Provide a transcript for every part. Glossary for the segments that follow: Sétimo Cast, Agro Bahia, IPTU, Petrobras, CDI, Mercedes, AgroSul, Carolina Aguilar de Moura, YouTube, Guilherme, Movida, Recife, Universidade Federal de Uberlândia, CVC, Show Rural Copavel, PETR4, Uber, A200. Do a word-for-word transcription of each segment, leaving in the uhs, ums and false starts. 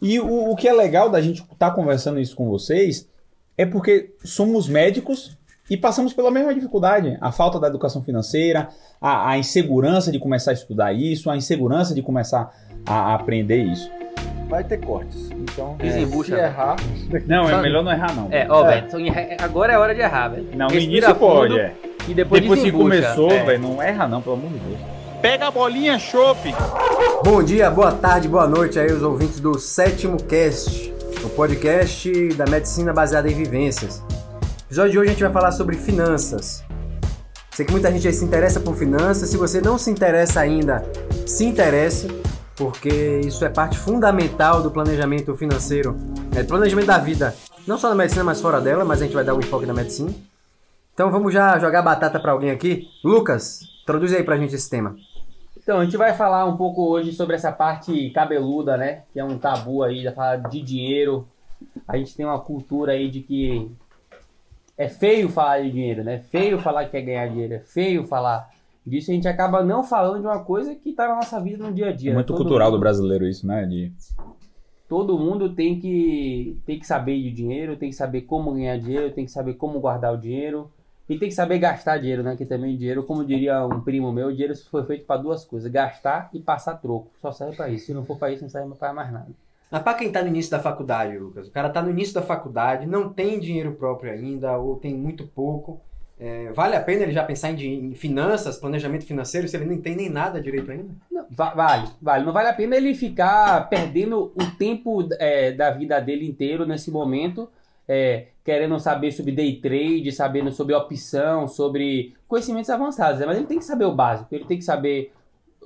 E o, o que é legal da gente estar tá conversando isso com vocês é porque somos médicos e passamos pela mesma dificuldade. A falta da educação financeira, a, a insegurança de começar a estudar isso, a insegurança de começar a aprender isso. Vai ter cortes, então é, se errar... Não, é melhor não errar não. É, ó, é. velho, agora é hora de errar, velho. Não, no início pode, é. E depois, depois que começou, é. velho, não erra não, pelo amor de Deus. Pega a bolinha, chope! Bom dia, boa tarde, boa noite aí os ouvintes do Sétimo Cast, o podcast da medicina baseada em vivências. No episódio de hoje a gente vai falar sobre finanças. Sei que muita gente aí se interessa por finanças, se você não se interessa ainda, se interesse, porque isso é parte fundamental do planejamento financeiro, é do planejamento da vida, não só na medicina, mas fora dela, mas a gente vai dar um enfoque na medicina. Então vamos já jogar batata para alguém aqui. Lucas, traduz aí pra gente esse tema. Então, a gente vai falar um pouco hoje sobre essa parte cabeluda, né, que é um tabu aí, já falar de dinheiro. A gente tem uma cultura aí de que é feio falar de dinheiro, né, feio falar que quer ganhar dinheiro, é feio falar... disso a gente acaba não falando de uma coisa que está na nossa vida no dia a dia. É muito todo cultural mundo, do brasileiro isso, né? De... Todo mundo tem que, tem que saber de dinheiro, tem que saber como ganhar dinheiro, tem que saber como guardar o dinheiro e tem que saber gastar dinheiro, né? Que também dinheiro, como diria um primo meu, dinheiro foi feito para duas coisas, gastar e passar troco. Só serve para isso. Se não for para isso, não serve para mais nada. Mas para quem está no início da faculdade, Lucas, o cara está no início da faculdade, não tem dinheiro próprio ainda ou tem muito pouco... É, vale a pena ele já pensar em, em finanças, planejamento financeiro, se ele não tem nem nada direito ainda? Não, vale, vale. Não vale a pena ele ficar perdendo o tempo é, da vida dele inteiro nesse momento, é, querendo saber sobre day trade, sabendo sobre opção, sobre conhecimentos avançados. Mas ele tem que saber o básico, ele tem que saber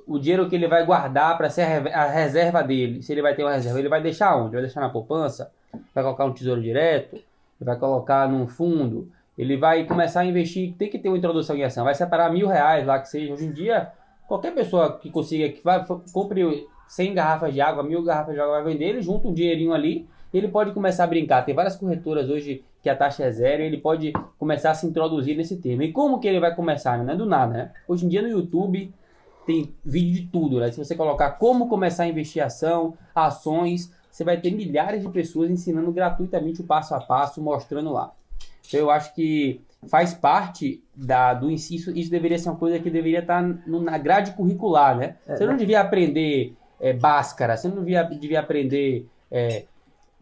o dinheiro que ele vai guardar para ser a reserva dele. Se ele vai ter uma reserva, ele vai deixar onde? Vai deixar na poupança? Vai colocar um tesouro direto? Vai colocar num fundo? Ele vai começar a investir, tem que ter uma introdução em ação, vai separar mil reais lá que seja. Hoje em dia, qualquer pessoa que consiga, que vai, compre cem garrafas de água, mil garrafas de água, vai vender, ele junta um dinheirinho ali, ele pode começar a brincar. Tem várias corretoras hoje que a taxa é zero, ele pode começar a se introduzir nesse tema. E como que ele vai começar? Não é do nada, né? Hoje em dia no YouTube tem vídeo de tudo, né? Se você colocar como começar a investir ação, ações, você vai ter milhares de pessoas ensinando gratuitamente o passo a passo, mostrando lá. Eu acho que faz parte da, do ensino, isso deveria ser uma coisa que deveria estar no, na grade curricular, né? Você não devia aprender é, báscara, você não devia, devia aprender é,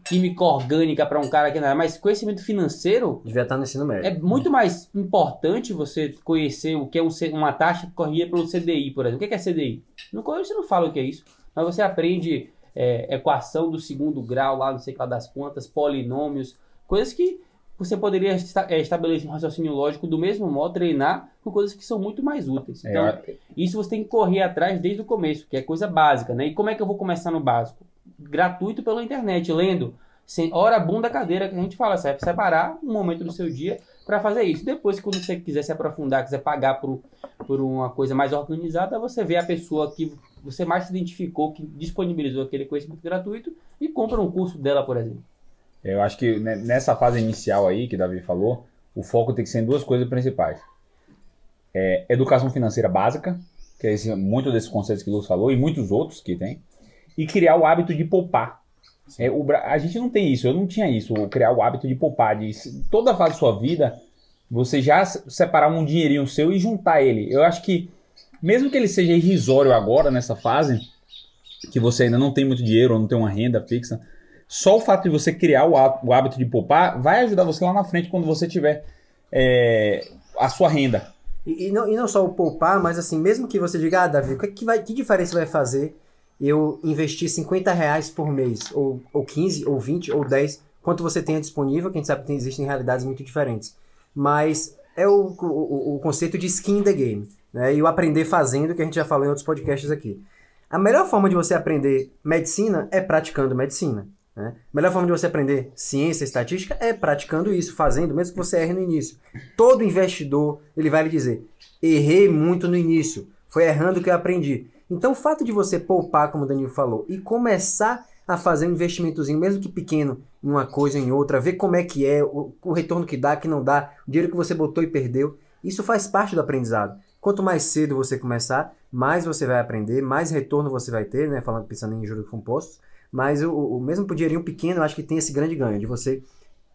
química orgânica para um cara que não é, mas conhecimento financeiro... Devia estar no ensino médio. É muito mais importante você conhecer o que é um, uma taxa que corria pelo C D I, por exemplo. O que é C D I? Não conheço, você não fala o que é isso, mas você aprende é, equação do segundo grau, lá não sei lá das quantas, polinômios, coisas que... você poderia esta- estabelecer um raciocínio lógico do mesmo modo, treinar com coisas que são muito mais úteis. Então, é. isso você tem que correr atrás desde o começo, que é coisa básica, né? E como é que eu vou começar no básico? Gratuito pela internet, lendo. Sem hora bunda da cadeira, que a gente fala, você vai separar um momento do seu dia para fazer isso. Depois, quando você quiser se aprofundar, quiser pagar por, por uma coisa mais organizada, você vê a pessoa que você mais se identificou, que disponibilizou aquele conhecimento gratuito e compra um curso dela, por exemplo. Eu acho que nessa fase inicial aí que o Davi falou, o foco tem que ser em duas coisas principais. É, educação financeira básica, que é esse, muito desses conceitos que o Lúcio falou e muitos outros que tem, e criar o hábito de poupar. É, o, a gente não tem isso, eu não tinha isso, criar o hábito de poupar. De, toda a fase da sua vida, você já separar um dinheirinho seu e juntar ele. Eu acho que, mesmo que ele seja irrisório agora nessa fase, que você ainda não tem muito dinheiro ou não tem uma renda fixa, só o fato de você criar o hábito de poupar vai ajudar você lá na frente quando você tiver é, a sua renda. E, e, não, e não só o poupar, mas assim, mesmo que você diga, ah, Davi, que, que, vai, que diferença vai fazer eu investir cinquenta reais por mês, ou, ou quinze, ou vinte, ou dez, quanto você tenha disponível, que a gente sabe que existem realidades muito diferentes. Mas é o, o, o conceito de skin in the game, né? E o aprender fazendo, que a gente já falou em outros podcasts aqui. A melhor forma de você aprender medicina é praticando medicina. A melhor forma de você aprender ciência e estatística é praticando isso, fazendo, mesmo que você erre no início. Todo investidor, ele vai lhe dizer, errei muito no início, foi errando que eu aprendi. Então o fato de você poupar, como o Danilo falou, e começar a fazer um investimentozinho, mesmo que pequeno, em uma coisa ou em outra, ver como é que é, o, o retorno que dá, que não dá, o dinheiro que você botou e perdeu, isso faz parte do aprendizado. Quanto mais cedo você começar, mais você vai aprender, mais retorno você vai ter, né? Falando, pensando em juros compostos. Mas o, o mesmo pro dinheirinho pequeno, eu acho que tem esse grande ganho de você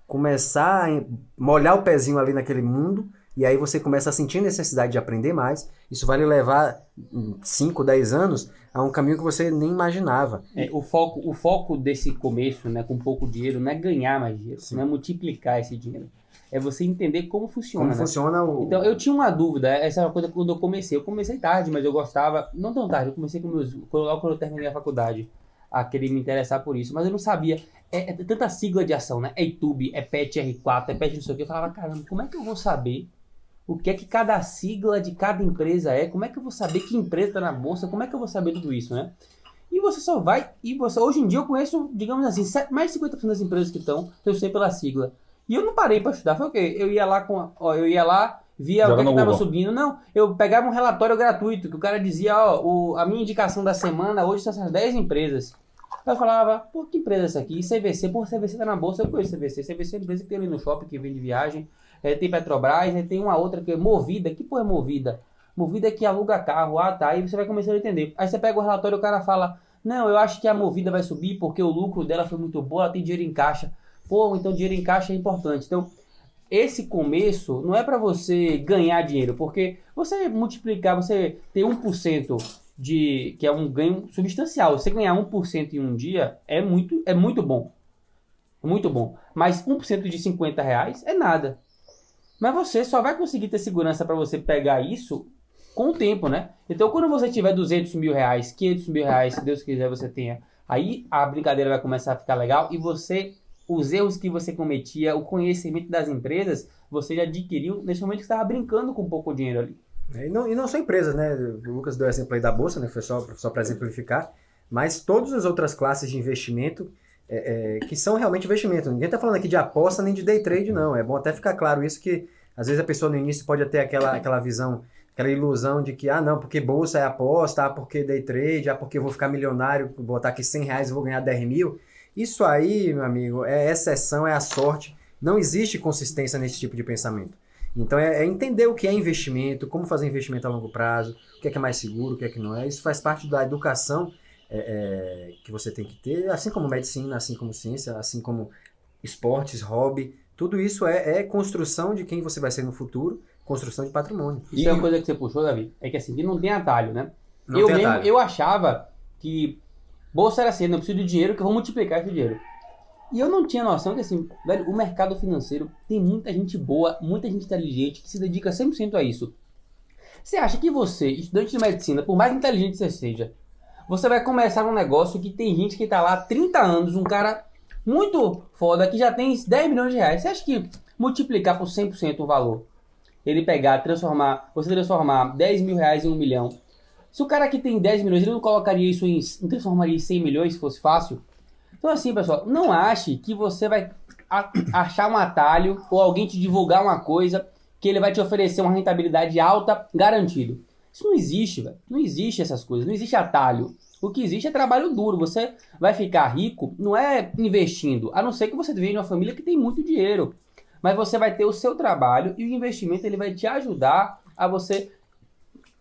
começar a molhar o pezinho ali naquele mundo, e aí você começa a sentir necessidade de aprender mais. Isso vai lhe levar cinco, dez anos a um caminho que você nem imaginava. É, o, foco, o foco desse começo, né, com pouco dinheiro, não é ganhar mais dinheiro, Sim. não é multiplicar esse dinheiro. É você entender como funciona. Como né? funciona o... Então, eu tinha uma dúvida, essa é uma coisa quando eu comecei. Eu comecei tarde, mas eu gostava... Não tão tarde, eu comecei com meus... Logo quando eu terminei a faculdade, a querer me interessar por isso. Mas eu não sabia. É, é tanta sigla de ação, né? É YouTube, é P E T R quatro, é P E T não sei o quê. Eu falava, caramba, como é que eu vou saber o que é que cada sigla de cada empresa é? Como é que eu vou saber que empresa está na bolsa? Como é que eu vou saber tudo isso, né? E você só vai... e você Hoje em dia eu conheço, digamos assim, mais de cinquenta por cento das empresas que estão, eu sei pela sigla. E eu não parei para estudar, foi o quê? Eu ia lá, com, ó, eu ia lá via Joga o que estava subindo. Não, eu pegava um relatório gratuito, que o cara dizia, ó, o, a minha indicação da semana hoje são essas dez empresas. Eu falava, pô, que empresa é essa aqui? E C V C, pô, C V C tá na bolsa, eu conheço C V C. C V C é uma empresa que tem ali no shopping, que vende viagem, é, tem Petrobras, é, tem uma outra que é Movida. Que pô é Movida? Movida é que aluga carro, ah tá, aí você vai começando a entender. Aí você pega o relatório e o cara fala, não, eu acho que a Movida vai subir porque o lucro dela foi muito bom, ela tem dinheiro em caixa. Pô, então dinheiro em caixa é importante. Então, esse começo não é para você ganhar dinheiro, porque você multiplicar, você ter um por cento de... que é um ganho substancial. Você ganhar um por cento em um dia é muito, é muito bom. Muito bom. Mas um por cento de cinquenta reais é nada. Mas você só vai conseguir ter segurança para você pegar isso com o tempo, né? Então, quando você tiver duzentos mil reais, quinhentos mil reais, se Deus quiser você tenha, aí a brincadeira vai começar a ficar legal e você... os erros que você cometia, o conhecimento das empresas, você já adquiriu nesse momento que você estava brincando com pouco dinheiro ali. É, e, não, e não só empresas, né? O Lucas deu exemplo aí da Bolsa, né? Foi só, só para exemplificar. Mas todas as outras classes de investimento é, é, que são realmente investimento. Ninguém está falando aqui de aposta nem de day trade, não. É bom até ficar claro isso, que às vezes a pessoa no início pode ter aquela, aquela visão, aquela ilusão de que, ah, não, porque Bolsa é aposta, ah, porque day trade, ah, porque eu vou ficar milionário, botar aqui cem reais e vou ganhar dez mil. Isso aí, meu amigo, é exceção, é a sorte. Não existe consistência nesse tipo de pensamento. Então, é, é entender o que é investimento, como fazer investimento a longo prazo, o que é, que é mais seguro, o que é que não é. Isso faz parte da educação é, é, que você tem que ter, assim como medicina, assim como ciência, assim como esportes, hobby. Tudo isso é, é construção de quem você vai ser no futuro, construção de patrimônio. Isso e... é uma coisa que você puxou, Davi, é que assim, não tem atalho, né? Não eu tem mesmo, atalho. Eu achava que... Bolsa era assim, não preciso de dinheiro que eu vou multiplicar esse dinheiro. E eu não tinha noção que assim, velho, o mercado financeiro tem muita gente boa, muita gente inteligente que se dedica cem por cento a isso. Você acha que você, estudante de medicina, por mais inteligente que você seja, você vai começar um negócio que tem gente que tá lá há trinta anos, um cara muito foda que já tem dez milhões de reais. Você acha que multiplicar por cem por cento o valor, ele pegar, transformar, você transformar dez mil reais em um milhão, se o cara que tem dez milhões, ele não colocaria isso em... não transformaria em cem milhões se fosse fácil? Então assim, pessoal, não ache que você vai a, achar um atalho ou alguém te divulgar uma coisa que ele vai te oferecer uma rentabilidade alta, garantido. Isso não existe, velho. Não existe essas coisas. Não existe atalho. O que existe é trabalho duro. Você vai ficar rico, não é investindo. A não ser que você venha de uma família que tem muito dinheiro. Mas você vai ter o seu trabalho e o investimento ele vai te ajudar a você...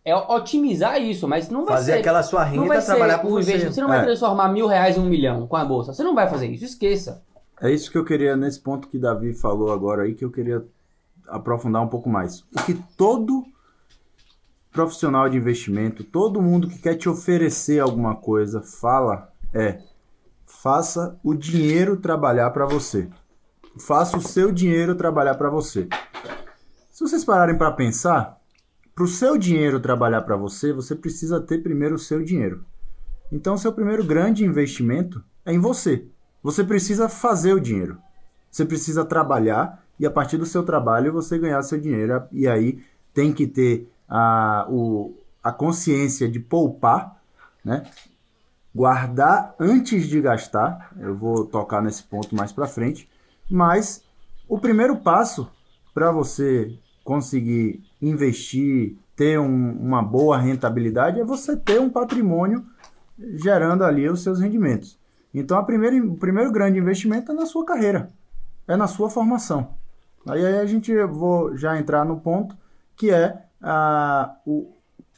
é otimizar isso, mas não vai fazer ser... fazer aquela sua renda trabalhar por você. Você não vai é. transformar mil reais em um milhão com a bolsa. Você não vai fazer isso, esqueça. É isso que eu queria, nesse ponto que Davi falou agora aí, que eu queria aprofundar um pouco mais. O que todo profissional de investimento, todo mundo que quer te oferecer alguma coisa, fala é, faça o dinheiro trabalhar para você. Faça o seu dinheiro trabalhar para você. Se vocês pararem para pensar... para o seu dinheiro trabalhar para você, você precisa ter primeiro o seu dinheiro. Então, seu primeiro grande investimento é em você. Você precisa fazer o dinheiro. Você precisa trabalhar e a partir do seu trabalho você ganhar seu dinheiro. E aí tem que ter a, o, a consciência de poupar, né? Guardar antes de gastar. Eu vou tocar nesse ponto mais para frente. Mas o primeiro passo para você conseguir investir, ter um, uma boa rentabilidade, é você ter um patrimônio gerando ali os seus rendimentos. Então, a primeira, o primeiro grande investimento é na sua carreira, é na sua formação. Aí, aí a gente vou já entrar no ponto que é a, o,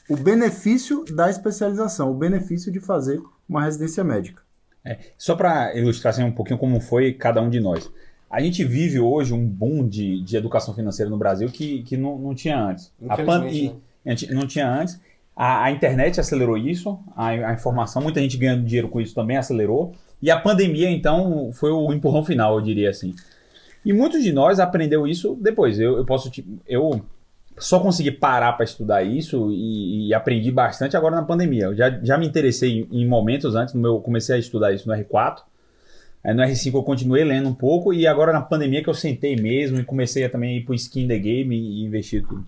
o benefício da especialização, o benefício de fazer uma residência médica. É, só para ilustrar assim, um pouquinho como foi cada um de nós. A gente vive hoje um boom de, de educação financeira no Brasil que, que não, não tinha antes. A pandemia, né? Não tinha antes. A, a internet acelerou isso, a, a informação, muita gente ganhando dinheiro com isso também acelerou. E a pandemia, então, foi o empurrão final, eu diria assim. E muitos de nós aprendeu isso depois. Eu, eu posso, tipo, eu só consegui parar para estudar isso e, e aprendi bastante agora na pandemia. Eu já, já me interessei em, em momentos antes, no meu, comecei a estudar isso no erre quatro. Aí no erre cinco eu continuei lendo um pouco e agora na pandemia que eu sentei mesmo e comecei a também ir pro skin the game e investir tudo.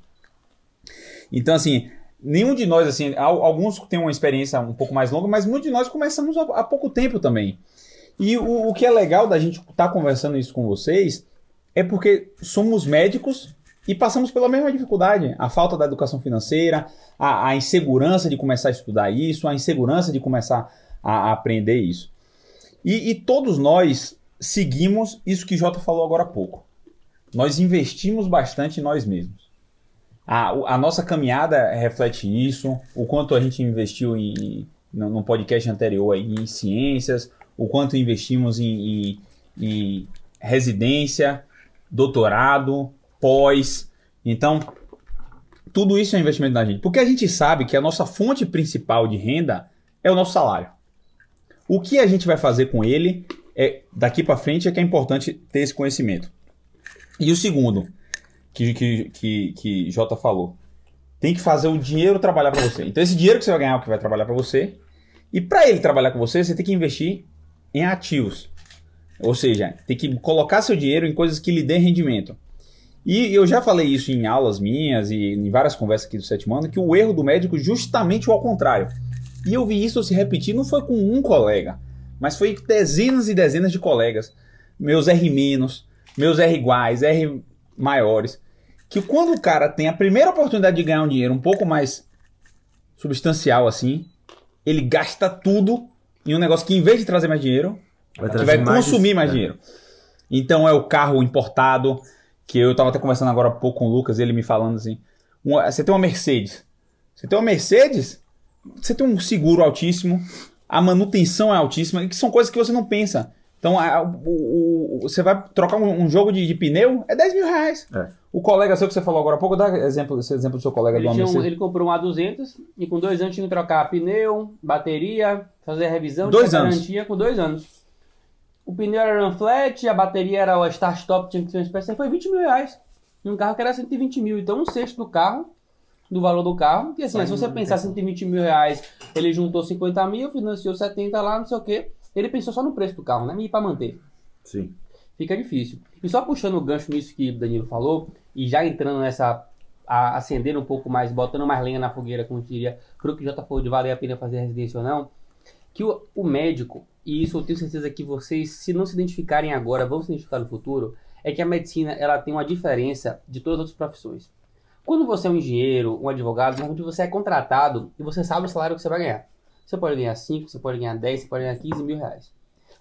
Então, assim, nenhum de nós, assim, alguns têm uma experiência um pouco mais longa, mas muitos de nós começamos há pouco tempo também. E o, o que é legal da gente estar tá conversando isso com vocês é porque somos médicos e passamos pela mesma dificuldade. A falta da educação financeira, a, a insegurança de começar a estudar isso, a insegurança de começar a, a aprender isso. E, e todos nós seguimos isso que Jota falou agora há pouco. Nós investimos bastante em nós mesmos. A, a nossa caminhada reflete isso, o quanto a gente investiu em, no, no podcast anterior em ciências, o quanto investimos em, em, em residência, doutorado, pós. Então, tudo isso é investimento na gente. Porque a gente sabe que a nossa fonte principal de renda é o nosso salário. O que a gente vai fazer com ele é, daqui para frente é que é importante ter esse conhecimento. E o segundo, que, que, que, que Jota falou, tem que fazer o dinheiro trabalhar para você. Então esse dinheiro que você vai ganhar é o que vai trabalhar para você. E para ele trabalhar com você, você tem que investir em ativos. Ou seja, tem que colocar seu dinheiro em coisas que lhe dê rendimento. E eu já falei isso em aulas minhas e em várias conversas aqui do sétimo ano, que o erro do médico é justamente o ao contrário. E eu vi isso se repetir, não foi com um colega, mas foi dezenas e dezenas de colegas, meus R menos, meus R iguais, R maiores, que quando o cara tem a primeira oportunidade de ganhar um dinheiro um pouco mais substancial assim, ele gasta tudo em um negócio que em vez de trazer mais dinheiro, vai, que vai mais consumir mais, né, dinheiro. Então é o carro importado, que eu estava até conversando agora há pouco com o Lucas, ele me falando assim, uma, você tem uma Mercedes, você tem uma Mercedes... Você tem um seguro altíssimo, a manutenção é altíssima, que são coisas que você não pensa. Então, a, o, o, você vai trocar um, um jogo de, de pneu, é dez mil reais. É. O colega seu que você falou agora há pouco, dá exemplo, esse exemplo do seu colega ele do Mercedes. Um, ele comprou um A duzentos e com dois anos tinha que trocar pneu, bateria, fazer a revisão, dois anos. Garantia com dois anos. O pneu era um flat, a bateria era o start-stop, tinha que ser uma espécie, foi vinte mil reais. Num carro que era cento e vinte mil, então um sexto do carro. Do valor do carro, que assim, mas se você pensar cento e vinte mil reais, ele juntou cinquenta mil, financiou setenta lá, não sei o que, ele pensou só no preço do carro, né? E para manter. Sim. Fica difícil. E só puxando o gancho nisso que o Danilo falou, e já entrando nessa, a, acendendo um pouco mais, botando mais lenha na fogueira, como diria, pro que já tá falando de valer a pena fazer a residência ou não, que o, o médico, e isso eu tenho certeza que vocês, se não se identificarem agora, vão se identificar no futuro, é que a medicina, ela tem uma diferença de todas as outras profissões. Quando você é um engenheiro, um advogado, onde você é contratado e você sabe o salário que você vai ganhar. Você pode ganhar cinco, você pode ganhar dez, você pode ganhar quinze mil reais.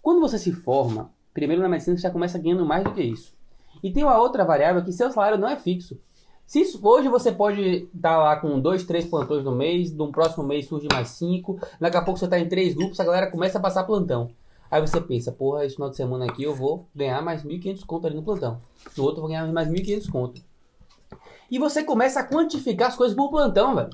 Quando você se forma, primeiro na medicina você já começa ganhando mais do que isso. E tem uma outra variável que seu salário não é fixo. Se isso, hoje você pode estar lá com dois, três plantões no mês, no próximo mês surge mais cinco, daqui a pouco você está em três grupos, a galera começa a passar plantão. Aí você pensa, porra, esse final de semana aqui eu vou ganhar mais mil e quinhentos conto ali no plantão. No outro eu vou ganhar mais mil e quinhentos conto. E você começa a quantificar as coisas por plantão, velho.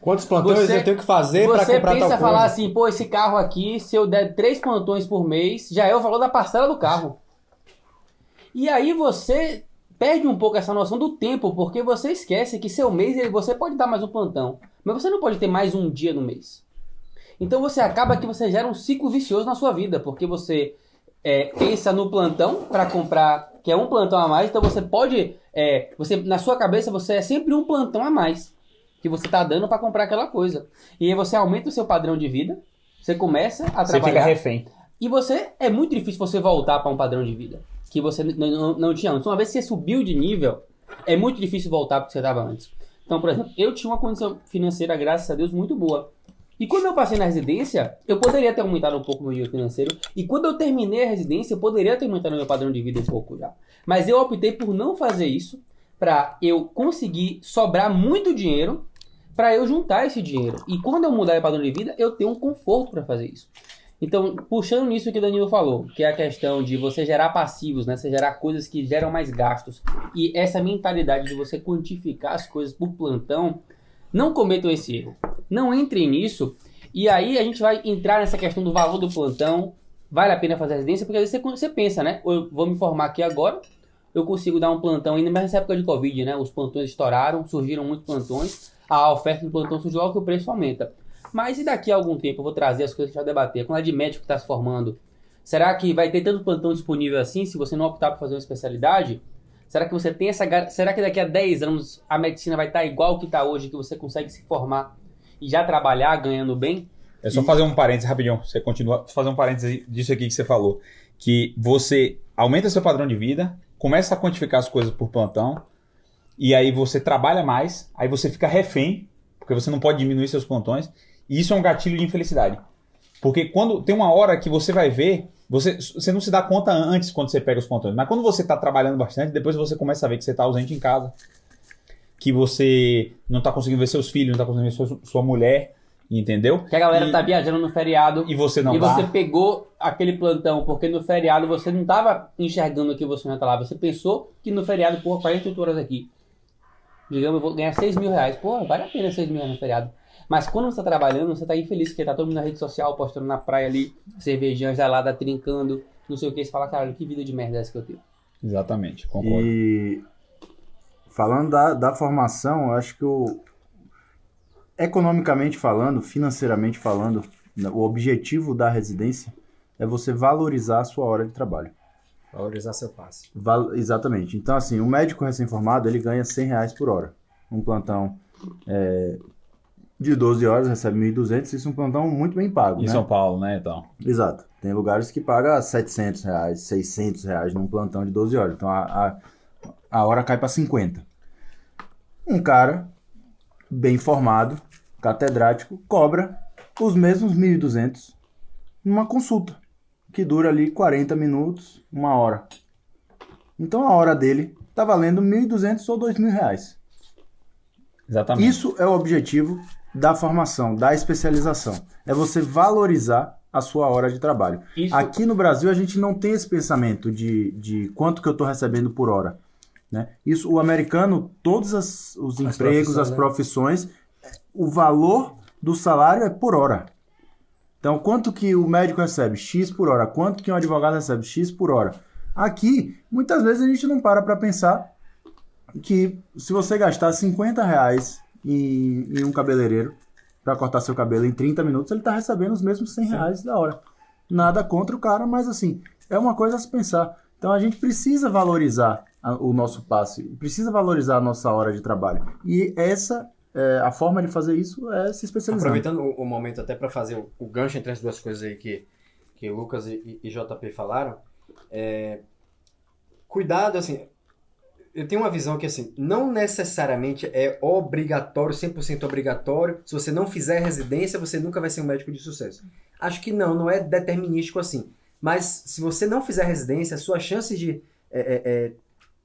Quantos plantões você, eu tenho que fazer para comprar tal coisa? Você pensa falar assim, pô, esse carro aqui, se eu der três plantões por mês, já é o valor da parcela do carro. E aí você perde um pouco essa noção do tempo, porque você esquece que seu mês, você pode dar mais um plantão, mas você não pode ter mais um dia no mês. Então você acaba que você gera um ciclo vicioso na sua vida, porque você é, pensa no plantão para comprar, que é um plantão a mais, então você pode... É, você, na sua cabeça você é sempre um plantão a mais que você está dando para comprar aquela coisa. E aí você aumenta o seu padrão de vida, você começa a trabalhar. Você fica refém. E você, é muito difícil você voltar para um padrão de vida que você não, não, não tinha antes. Uma vez que você subiu de nível, é muito difícil voltar para o que você estava antes. Então, por exemplo, eu tinha uma condição financeira, graças a Deus, muito boa. E quando eu passei na residência, eu poderia ter aumentado um pouco o meu nível financeiro. E quando eu terminei a residência, eu poderia ter aumentado o meu padrão de vida um pouco já. Mas eu optei por não fazer isso para eu conseguir sobrar muito dinheiro para eu juntar esse dinheiro. E quando eu mudar o padrão de vida, eu tenho um conforto para fazer isso. Então, puxando nisso que o Danilo falou, que é a questão de você gerar passivos, né? Você gerar coisas que geram mais gastos. E essa mentalidade de você quantificar as coisas por plantão, não cometam esse erro. Não entrem nisso. E aí a gente vai entrar nessa questão do valor do plantão. Vale a pena fazer a residência? Porque às vezes você, você pensa, né? Eu vou me formar aqui agora, eu consigo dar um plantão ainda, mas nessa época de Covid, né? Os plantões estouraram, surgiram muitos plantões, a oferta de plantão surgiu logo que o preço aumenta. Mas e daqui a algum tempo eu vou trazer as coisas que a gente vai debater. Quando é de médico que está se formando, será que vai ter tanto plantão disponível assim se você não optar por fazer uma especialidade? Será que você tem essa... Será que daqui a dez anos a medicina vai estar igual que está hoje, que você consegue se formar e já trabalhar ganhando bem? É só fazer um parênteses rapidinho, você continua, fazer um parênteses disso aqui que você falou, que você aumenta seu padrão de vida, começa a quantificar as coisas por plantão, e aí você trabalha mais, aí você fica refém, porque você não pode diminuir seus plantões, e isso é um gatilho de infelicidade. Porque quando tem uma hora que você vai ver, você, você não se dá conta antes quando você pega os plantões, mas quando você está trabalhando bastante, depois você começa a ver que você está ausente em casa, que você não está conseguindo ver seus filhos, não está conseguindo ver sua, sua mulher, entendeu? Que a galera e, tá viajando no feriado e você não e tá. Você pegou aquele plantão porque no feriado você não tava enxergando que você não tá lá. Você pensou que no feriado, porra, quarenta e oito horas aqui, digamos, eu vou ganhar seis mil reais. Porra, vale a pena seis mil reais no feriado. Mas quando você tá trabalhando, você tá infeliz porque tá todo mundo na rede social postando na praia ali, cervejinha gelada, trincando, não sei o que. Você fala, caralho, que vida de merda é essa que eu tenho? Exatamente, concordo. E falando da, da formação, eu acho que o economicamente falando, financeiramente falando, o objetivo da residência é você valorizar a sua hora de trabalho. Valorizar seu passe. Val- exatamente. Então, assim, o médico recém-formado, ele ganha cem reais por hora. Um plantão é, de doze horas recebe mil e duzentos, isso é um plantão muito bem pago. Em né? São Paulo, né, então? Exato. Tem lugares que pagam setecentos reais, seiscentos reais num plantão de doze horas. Então, a, a, a hora cai para cinquenta. Um cara bem formado, catedrático, cobra os mesmos mil e duzentos numa consulta, que dura ali quarenta minutos, uma hora. Então a hora dele está valendo mil e duzentos ou dois mil reais. Exatamente. Isso é o objetivo da formação, da especialização. É você valorizar a sua hora de trabalho. Isso. Aqui no Brasil a gente não tem esse pensamento de, de quanto que eu estou recebendo por hora. Né? Isso, o americano, todos as, os as empregos, profissões, as profissões, né? O valor do salário é por hora. Então, quanto que o médico recebe? X por hora. Quanto que um advogado recebe? X por hora. Aqui, muitas vezes a gente não para para pensar que se você gastar cinquenta reais em, em um cabeleireiro para cortar seu cabelo em trinta minutos, ele está recebendo os mesmos cem reais da hora. Nada contra o cara, mas assim, é uma coisa a se pensar. Então, a gente precisa valorizar o nosso passe, precisa valorizar a nossa hora de trabalho. E essa, é, a forma de fazer isso é se especializar. Aproveitando o, o momento até para fazer o, o gancho entre as duas coisas aí que, que Lucas e, e J P falaram, é, cuidado, assim, eu tenho uma visão que, assim, não necessariamente é obrigatório, cem por cento obrigatório, se você não fizer residência, você nunca vai ser um médico de sucesso. Acho que não, não é determinístico assim. Mas se você não fizer residência, a sua chance de... É, é,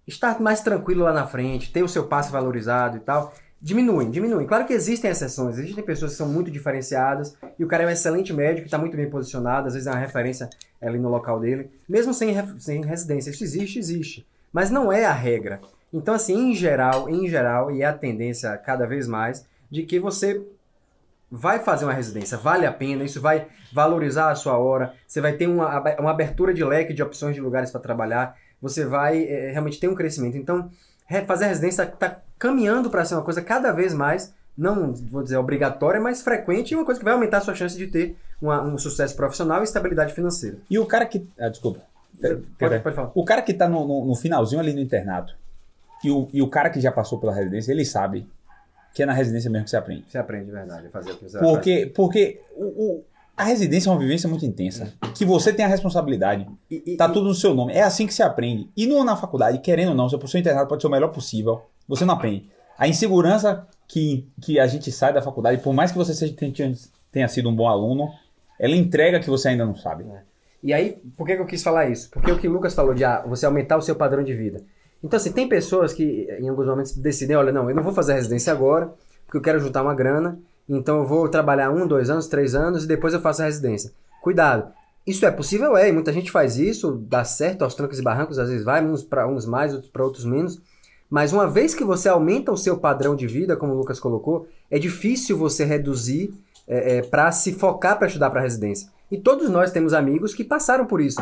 estar mais tranquilo lá na frente, ter o seu passe valorizado e tal, diminuem, diminuem. Claro que existem exceções, existem pessoas que são muito diferenciadas e o cara é um excelente médico, está muito bem posicionado, às vezes é uma referência ali no local dele, mesmo sem, sem residência. Isso existe, existe, mas não é a regra. Então, assim, em geral, em geral, e é a tendência cada vez mais, de que você vai fazer uma residência, vale a pena, isso vai valorizar a sua hora, você vai ter uma, uma abertura de leque de opções de lugares para trabalhar, você vai é, realmente ter um crescimento. Então, fazer a residência está caminhando para ser uma coisa cada vez mais, não vou dizer obrigatória, mas frequente, e uma coisa que vai aumentar a sua chance de ter uma, um sucesso profissional e estabilidade financeira. E o cara que... Ah, desculpa. Pode, pode falar. O cara que está no, no, no finalzinho ali no internato, e o, e o cara que já passou pela residência, ele sabe que é na residência mesmo que você aprende. Você aprende, de verdade, a fazer o que você Porque, faz. porque o... o a residência é uma vivência muito intensa, que você tem a responsabilidade, e, tá e, tudo no seu nome, é assim que se aprende. E não na faculdade, querendo ou não, se o seu internado pode ser o melhor possível, você não aprende. A insegurança que, que a gente sai da faculdade, por mais que você seja, tenha, tenha sido um bom aluno, ela entrega que você ainda não sabe. É. E aí, por que eu quis falar isso? Porque o que o Lucas falou de ah, você aumentar o seu padrão de vida. Então, assim, tem pessoas que em alguns momentos decidem, olha, não, eu não vou fazer a residência agora, porque eu quero juntar uma grana, então eu vou trabalhar um, dois anos, três anos e depois eu faço a residência. cuidado. Isso é possível? É, e muita gente faz isso, dá certo aos trancos e barrancos, às vezes vai, uns para uns mais, outros para outros menos. Mas uma vez que você aumenta o seu padrão de vida, como o Lucas colocou, é difícil você reduzir é, é, para se focar para estudar para a residência. E todos nós temos amigos que passaram por isso.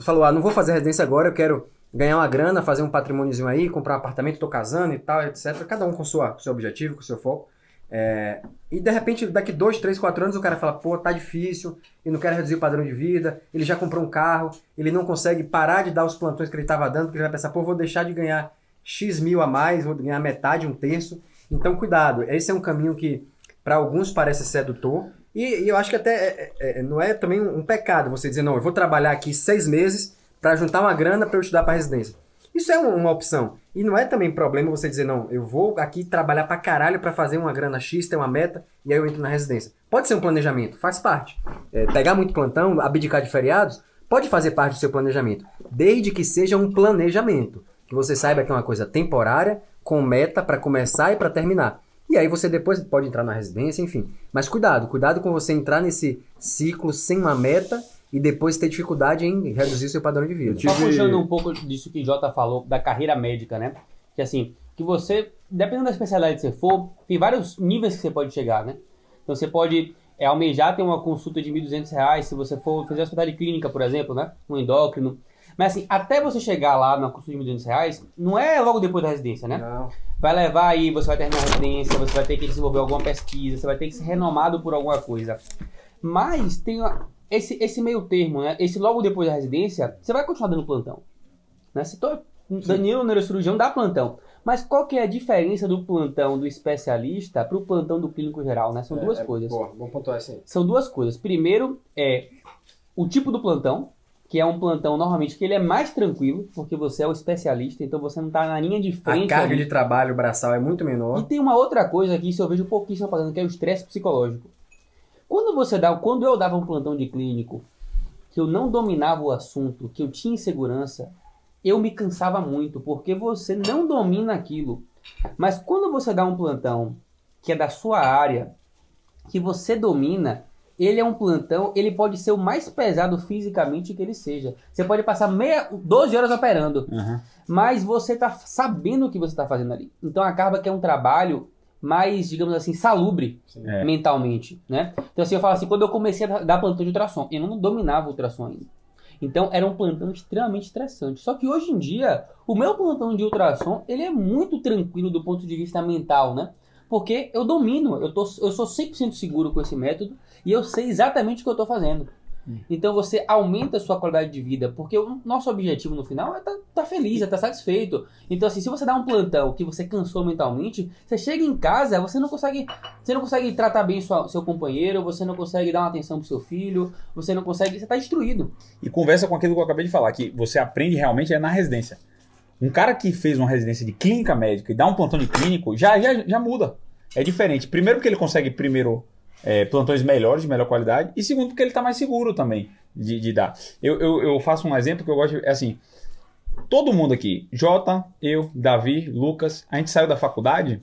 Falou, ah, não vou fazer residência agora, eu quero ganhar uma grana, fazer um patrimôniozinho aí, comprar um apartamento, tô casando e tal, etcétera. Cada um com sua, seu objetivo, com seu foco. É, e de repente, daqui dois, três, quatro anos, o cara fala, pô, tá difícil, eu não quero reduzir o padrão de vida, ele já comprou um carro, ele não consegue parar de dar os plantões que ele estava dando, porque ele vai pensar, pô, vou deixar de ganhar X mil a mais, vou ganhar metade, um terço. Então, cuidado, esse é um caminho que para alguns parece sedutor, e, e eu acho que até é, é, não é também um pecado você dizer, não, eu vou trabalhar aqui seis meses para juntar uma grana para eu estudar para residência. Isso é uma opção. E não é também problema você dizer, não, eu vou aqui trabalhar pra caralho pra fazer uma grana X, ter uma meta, e aí eu entro na residência. Pode ser um planejamento, faz parte. É, pegar muito plantão, abdicar de feriados, pode fazer parte do seu planejamento. Desde que seja um planejamento. Que você saiba que é uma coisa temporária, com meta pra começar e pra terminar. E aí você depois pode entrar na residência, enfim. Mas cuidado, cuidado com você entrar nesse ciclo sem uma meta, e depois ter dificuldade em reduzir seu padrão de vida. Só puxando um pouco disso que o Jota falou, da carreira médica, né? Que assim, que você, dependendo da especialidade que você for, tem vários níveis que você pode chegar, né? Então você pode é, almejar ter uma consulta de mil e duzentos reais, se você for fazer uma hospitalidade clínica, por exemplo, né? Um endócrino. Mas assim, até você chegar lá na consulta de mil e duzentos reais, não é logo depois da residência, né? Não. Vai levar aí, você vai terminar a residência, você vai ter que desenvolver alguma pesquisa, você vai ter que ser renomado por alguma coisa. Mas tem uma... Esse, esse meio termo, né? Esse logo depois da residência, você vai continuar dando plantão. Né? Se tô, Danilo, neurocirurgião, dá plantão. Mas qual que é a diferença do plantão do especialista para o plantão do clínico geral? Né? São é, duas é, coisas. Boa, bom pontuar assim. São duas coisas. Primeiro, é o tipo do plantão, que é um plantão, normalmente, que ele é mais tranquilo, porque você é o especialista, então você não está na linha de frente. A carga ali de trabalho braçal é muito menor. E tem uma outra coisa que isso eu vejo pouquíssimo fazendo, que é o estresse psicológico. Quando você dá, quando eu dava um plantão de clínico, que eu não dominava o assunto, que eu tinha insegurança, eu me cansava muito, porque você não domina aquilo. Mas quando você dá um plantão que é da sua área, que você domina, ele é um plantão, ele pode ser o mais pesado fisicamente que ele seja. Você pode passar meia, doze horas operando, uhum. Mas você está sabendo o que você está fazendo ali. Então acaba que é um trabalho mais, digamos assim, salubre é. mentalmente, né? Então assim, eu falo assim, quando eu comecei a dar plantão de ultrassom, eu não dominava o ultrassom ainda. Então era um plantão extremamente estressante. Só que hoje em dia, o meu plantão de ultrassom, ele é muito tranquilo do ponto de vista mental, né? Porque eu domino, eu, tô, eu sou cem por cento seguro com esse método e eu sei exatamente o que eu tô fazendo. Então você aumenta a sua qualidade de vida, porque o nosso objetivo no final é estar tá, tá feliz, é estar tá satisfeito. Então assim, se você dá um plantão que você cansou mentalmente, você chega em casa, você não consegue, você não consegue tratar bem sua, seu companheiro, você não consegue dar uma atenção pro seu filho, você não consegue, você está destruído. E conversa com aquilo que eu acabei de falar, que você aprende realmente é na residência. Um cara que fez uma residência de clínica médica e dá um plantão de clínico, já, já, já muda. É diferente. Primeiro porque ele consegue primeiro... É, plantões melhores, de melhor qualidade, e segundo porque ele está mais seguro também de, de dar. Eu, eu, eu faço um exemplo que eu gosto, é assim, todo mundo aqui, Jota, eu, Davi, Lucas, a gente saiu da faculdade,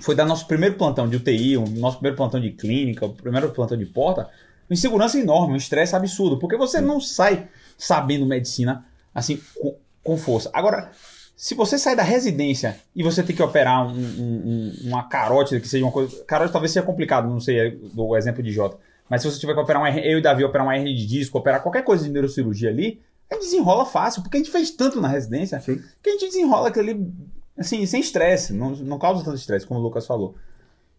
foi dar nosso primeiro plantão de U T I, o nosso primeiro plantão de clínica, o primeiro plantão de porta, uma insegurança enorme, um estresse absurdo, porque você não sai sabendo medicina assim com, com força. Agora, se você sai da residência e você tem que operar um, um, um, uma carótida, que seja uma coisa... Carótida talvez seja complicado, não sei o exemplo de Jota. Mas se você tiver que operar um... Eu e Davi operar uma hérnia de disco, operar qualquer coisa de neurocirurgia ali, aí desenrola fácil, porque a gente fez tanto na residência. Sim. Que a gente desenrola aquilo ali, assim, sem estresse. Não, não causa tanto estresse, como o Lucas falou.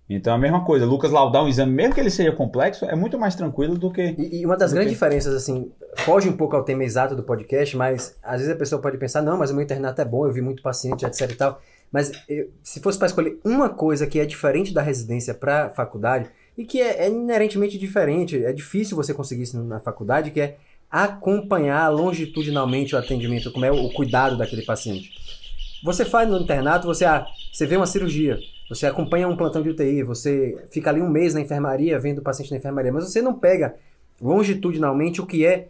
Então é a mesma coisa. Lucas laudar um exame, mesmo que ele seja complexo, é muito mais tranquilo do que... E, e uma das grandes que... diferenças, assim, foge um pouco ao tema exato do podcast, mas às vezes a pessoa pode pensar, não, mas o meu internato é bom, eu vi muito paciente, etcétera e tal. Mas eu, se fosse para escolher uma coisa que é diferente da residência para faculdade, e que é, é inerentemente diferente, é difícil você conseguir isso na faculdade, que é acompanhar longitudinalmente o atendimento, como é o, o cuidado daquele paciente. Você faz no internato, você, ah, você vê uma cirurgia, você acompanha um plantão de U T I, você fica ali um mês na enfermaria, vendo o paciente na enfermaria, mas você não pega longitudinalmente o que é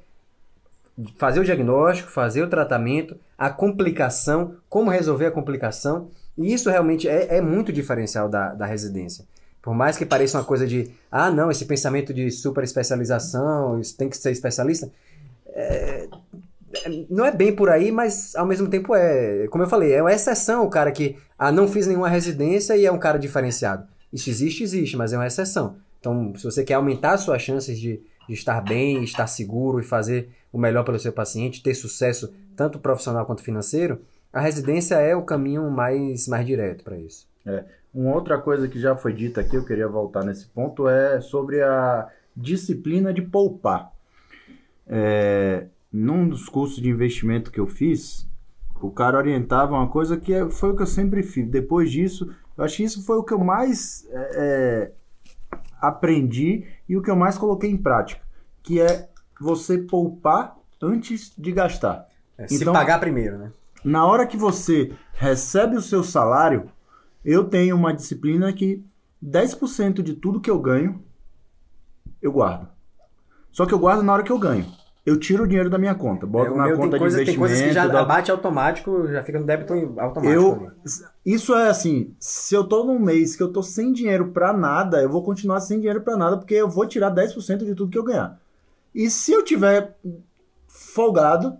fazer o diagnóstico, fazer o tratamento, a complicação, como resolver a complicação, e isso realmente é, é muito diferencial da, da residência. Por mais que pareça uma coisa de, ah, não, esse pensamento de super especialização, isso tem que ser especialista, é, não é bem por aí, mas ao mesmo tempo é, como eu falei, é uma exceção o cara que, ah, não fiz nenhuma residência e é um cara diferenciado. Isso existe, existe, mas é uma exceção. Então, se você quer aumentar suas chances de, de estar bem, estar seguro e fazer o melhor pelo seu paciente, ter sucesso tanto profissional quanto financeiro, a residência é o caminho mais, mais direto para isso. É. Uma outra coisa que já foi dita aqui, eu queria voltar nesse ponto, é sobre a disciplina de poupar. É, num dos cursos de investimento que eu fiz, o cara orientava uma coisa que foi o que eu sempre fiz. Depois disso, eu acho que isso foi o que eu mais é, aprendi e o que eu mais coloquei em prática, que é você poupar antes de gastar. É, se então, pagar primeiro, né? Na hora que você recebe o seu salário, eu tenho uma disciplina que dez por cento de tudo que eu ganho, eu guardo. Só que eu guardo na hora que eu ganho. Eu tiro o dinheiro da minha conta, boto é, na meu, conta de coisa, investimento. Tem coisas que já da... abate automático, já fica no débito automático. Eu, isso é assim, se eu tô num mês que eu tô sem dinheiro pra nada, eu vou continuar sem dinheiro pra nada, porque eu vou tirar dez por cento de tudo que eu ganhar. E se eu tiver folgado,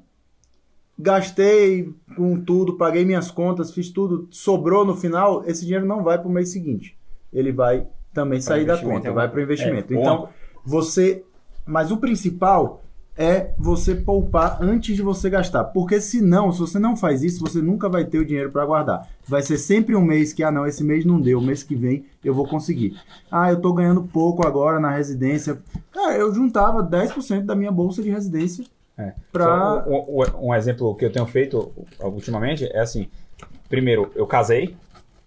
gastei com tudo, paguei minhas contas, fiz tudo, sobrou no final, esse dinheiro não vai para o mês seguinte. Ele vai também pra sair da conta, é um... vai para o investimento. É, então, bom. você... Mas o principal é você poupar antes de você gastar. Porque senão, se você não faz isso, você nunca vai ter o dinheiro para guardar. Vai ser sempre um mês que, ah não, esse mês não deu, mês que vem eu vou conseguir. Ah, eu estou ganhando pouco agora na residência. Cara, eu juntava dez por cento da minha bolsa de residência. É. Pra... Um, um, um exemplo que eu tenho feito ultimamente é assim, primeiro, eu casei,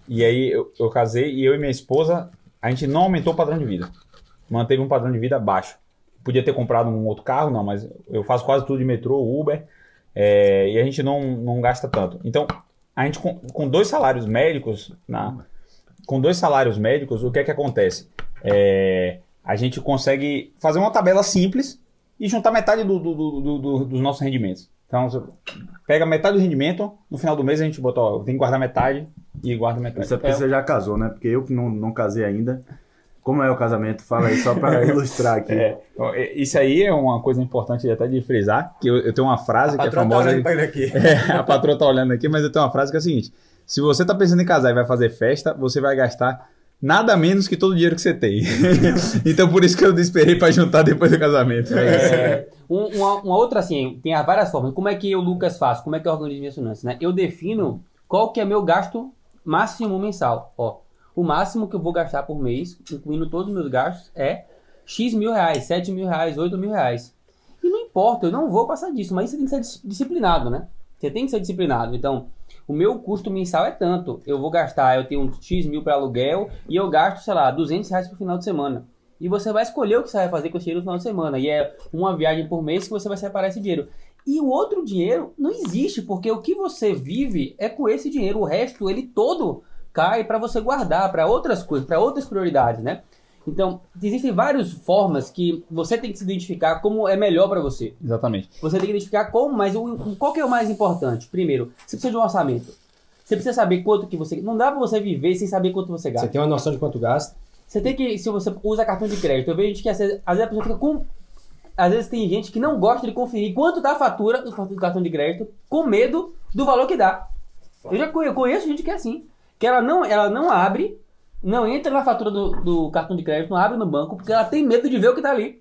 e aí eu, eu casei e eu e minha esposa, a gente não aumentou o padrão de vida, manteve um padrão de vida baixo. Podia ter comprado um outro carro, não, mas eu faço quase tudo de metrô, Uber, é, e a gente não, não gasta tanto. Então, a gente com, com dois salários médicos, na, com dois salários médicos, o que é que acontece? É, a gente consegue fazer uma tabela simples, e juntar metade do, do, do, do, dos nossos rendimentos. Então, você pega metade do rendimento, no final do mês a gente bota, ó, tem que guardar metade e guarda metade. Isso é porque você já casou, né? Porque eu que não, não casei ainda. Como é o casamento? Fala aí só para ilustrar aqui. É, isso aí é uma coisa importante até de frisar, que eu, eu tenho uma frase que é famosa... A patroa tá olhando aqui. É, a patroa tá olhando aqui, mas eu tenho uma frase que é a seguinte, se você tá pensando em casar e vai fazer festa, você vai gastar... nada menos que todo o dinheiro que você tem. Então, por isso que eu esperei para juntar depois do casamento. É, um, uma, uma outra, assim, tem várias formas. Como é que eu, Lucas, faço? Como é que eu organizo minhas finanças, né? Eu defino qual que é meu gasto máximo mensal. Ó, o máximo que eu vou gastar por mês, incluindo todos os meus gastos, é X mil reais, sete mil reais, oito mil reais. E não importa, eu não vou passar disso. Mas você tem que ser disciplinado, né? Você tem que ser disciplinado. Então... o meu custo mensal é tanto, eu vou gastar, eu tenho um X mil para aluguel e eu gasto, sei lá, duzentos reais por final de semana. E você vai escolher o que você vai fazer com esse dinheiro no final de semana. E é uma viagem por mês que você vai separar esse dinheiro. E o outro dinheiro não existe, porque o que você vive é com esse dinheiro. O resto, ele todo cai para você guardar, para outras coisas, para outras prioridades, né? Então, existem várias formas que você tem que se identificar como é melhor para você. Exatamente. Você tem que identificar como, mas qual que é o mais importante? Primeiro, você precisa de um orçamento. Você precisa saber quanto que você... não dá para você viver sem saber quanto você gasta. Você tem uma noção de quanto gasta. Você tem que... se você usa cartão de crédito, eu vejo gente que às vezes, às vezes a pessoa fica com... às vezes tem gente que não gosta de conferir quanto dá a fatura do cartão de crédito com medo do valor que dá. Eu já conheço gente que é assim. Que ela não, ela não abre... não entra na fatura do, do cartão de crédito, não abre no banco, porque ela tem medo de ver o que tá ali.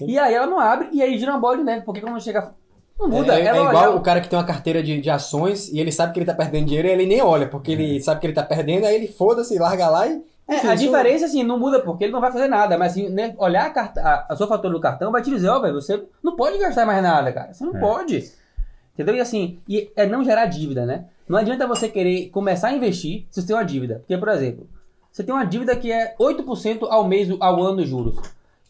E aí ela não abre, e aí gira uma bola de neve, porque quando chega... não muda. É, é igual já... o cara que tem uma carteira de, de ações, e ele sabe que ele tá perdendo dinheiro, e ele nem olha, porque ele sabe que ele tá perdendo, aí ele foda-se, larga lá e... é, enfim, a isso... diferença, assim, não muda, porque ele não vai fazer nada, mas assim, né, olhar a, carta, a, a sua fatura do cartão vai te dizer, ó, velho, você não pode gastar mais nada, cara, você não é. pode. Entendeu? E assim, e é não gerar dívida, né? Não adianta você querer começar a investir se você tem uma dívida, porque, por exemplo... você tem uma dívida que é oito por cento ao mês, ao ano, juros.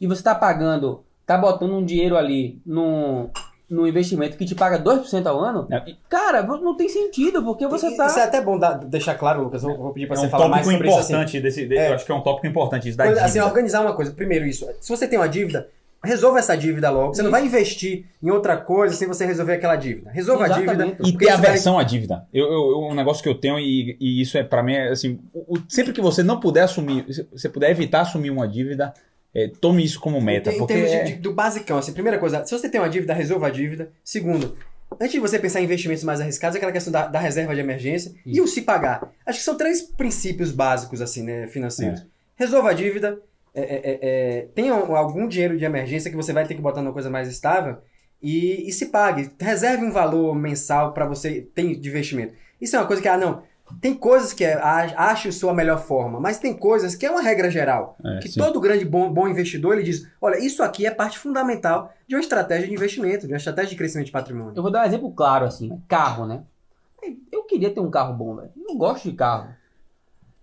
E você está pagando, está botando um dinheiro ali num, num investimento que te paga dois por cento ao ano. É. Cara, não tem sentido, porque você está... Isso é até bom dar, deixar claro, Lucas. Eu vou pedir para é você um falar mais sobre isso. Assim. Desse, de, é um tópico importante. Eu acho que é um tópico importante isso da dívida. Assim, organizar uma coisa. Primeiro isso. Se você tem uma dívida, resolva essa dívida logo. Você Isso. não vai investir em outra coisa sem você resolver aquela dívida. Resolva Exatamente. a dívida. E ter aversão vai... à dívida. Eu, eu, um negócio que eu tenho, e, e isso é para mim, assim, o, o, sempre que você não puder assumir, você puder evitar assumir uma dívida, é, tome isso como meta. Em, porque em termos de, de, do basicão, assim, primeira coisa, se você tem uma dívida, resolva a dívida. Segundo, antes de você pensar em investimentos mais arriscados, aquela questão da, da reserva de emergência Isso. e o se pagar. Acho que são três princípios básicos, assim, né, financeiros. É. Resolva a dívida. É, é, é, tenha algum dinheiro de emergência que você vai ter que botar numa coisa mais estável e, e se pague. Reserve um valor mensal para você ter de investimento. Isso é uma coisa que, ah, não, tem coisas que é, acho sua melhor forma, mas tem coisas que é uma regra geral. É, que sim. todo grande bom, bom investidor, ele diz, olha, isso aqui é parte fundamental de uma estratégia de investimento, de uma estratégia de crescimento de patrimônio. Eu vou dar um exemplo claro, assim, carro, né? Eu queria ter um carro bom, velho. Não gosto de carro.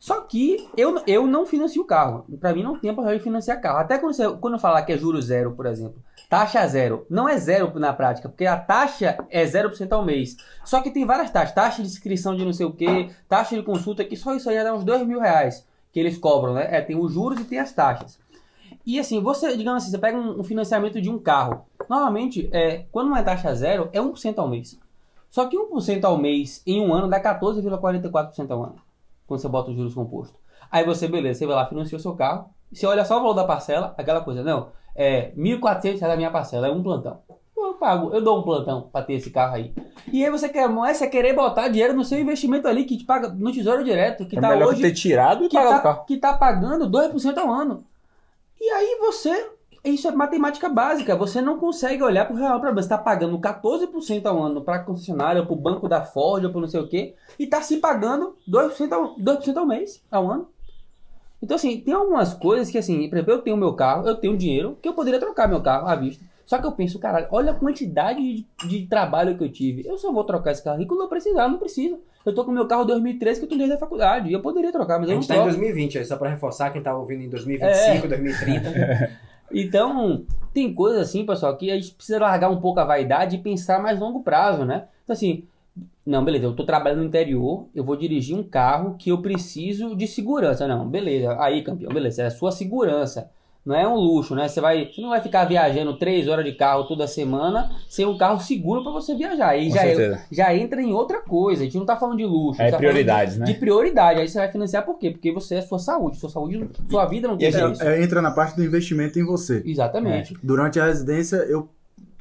Só que eu, eu não financio o carro. Pra mim não tem papel de financiar carro. Até quando, você, quando eu falar que é juros zero, por exemplo, taxa zero. Não é zero na prática, porque a taxa é zero por cento ao mês. Só que tem várias taxas. Taxa de inscrição de não sei o quê, taxa de consulta, que só isso aí já dá uns dois mil reais que eles cobram, né? É, tem os juros e tem as taxas. E assim, você, digamos assim, você pega um, um financiamento de um carro. Normalmente, é, quando não é taxa zero, é um por cento ao mês. Só que um por cento ao mês em um ano dá quatorze vírgula quarenta e quatro por cento ao ano. Quando você bota os juros compostos. Aí você, beleza, você vai lá, financia o seu carro. Você olha só o valor da parcela, aquela coisa. Não, é mil e quatrocentos reais a minha parcela, é um plantão. Eu pago, eu dou um plantão para ter esse carro aí. E aí você quer, você querer botar dinheiro no seu investimento ali, que te paga no Tesouro Direto, que é tá melhor hoje... ter tirado e pagar tá, o carro. Que tá pagando dois por cento ao ano. E aí você... Isso é matemática básica. Você não consegue olhar pro real problema. Você tá pagando quatorze por cento ao ano para a concessionária, ou pro banco da Ford, ou pro não sei o quê, e tá se pagando dois por cento ao, dois por cento ao mês, ao ano. Então, assim, tem algumas coisas que, assim, por exemplo, eu tenho meu carro, eu tenho dinheiro, que eu poderia trocar meu carro à vista. Só que eu penso, caralho, olha a quantidade de, de trabalho que eu tive. Eu só vou trocar esse carro aqui quando eu precisar, não preciso. Eu tô com meu carro dois mil e treze que eu tô desde a faculdade, e eu poderia trocar, mas eu não troco. A gente tá em dois mil e vinte, só para reforçar quem tá ouvindo em dois mil e vinte e cinco, é. dois mil e trinta... Então, tem coisas assim, pessoal, que a gente precisa largar um pouco a vaidade e pensar mais longo prazo, né? Então, assim, não, beleza, eu tô trabalhando no interior, eu vou dirigir um carro que eu preciso de segurança. Não, beleza, aí, campeão, beleza, é a sua segurança. Não é um luxo, né? Você, vai, você não vai ficar viajando três horas de carro toda semana sem um carro seguro para você viajar. Aí já, já entra em outra coisa. A gente não tá falando de luxo. É tá prioridade, de, né? De prioridade. Aí você vai financiar por quê? Porque você é sua saúde. Sua saúde, sua vida não tem isso. É, entra na parte do investimento em você. Exatamente. É. Durante a residência, eu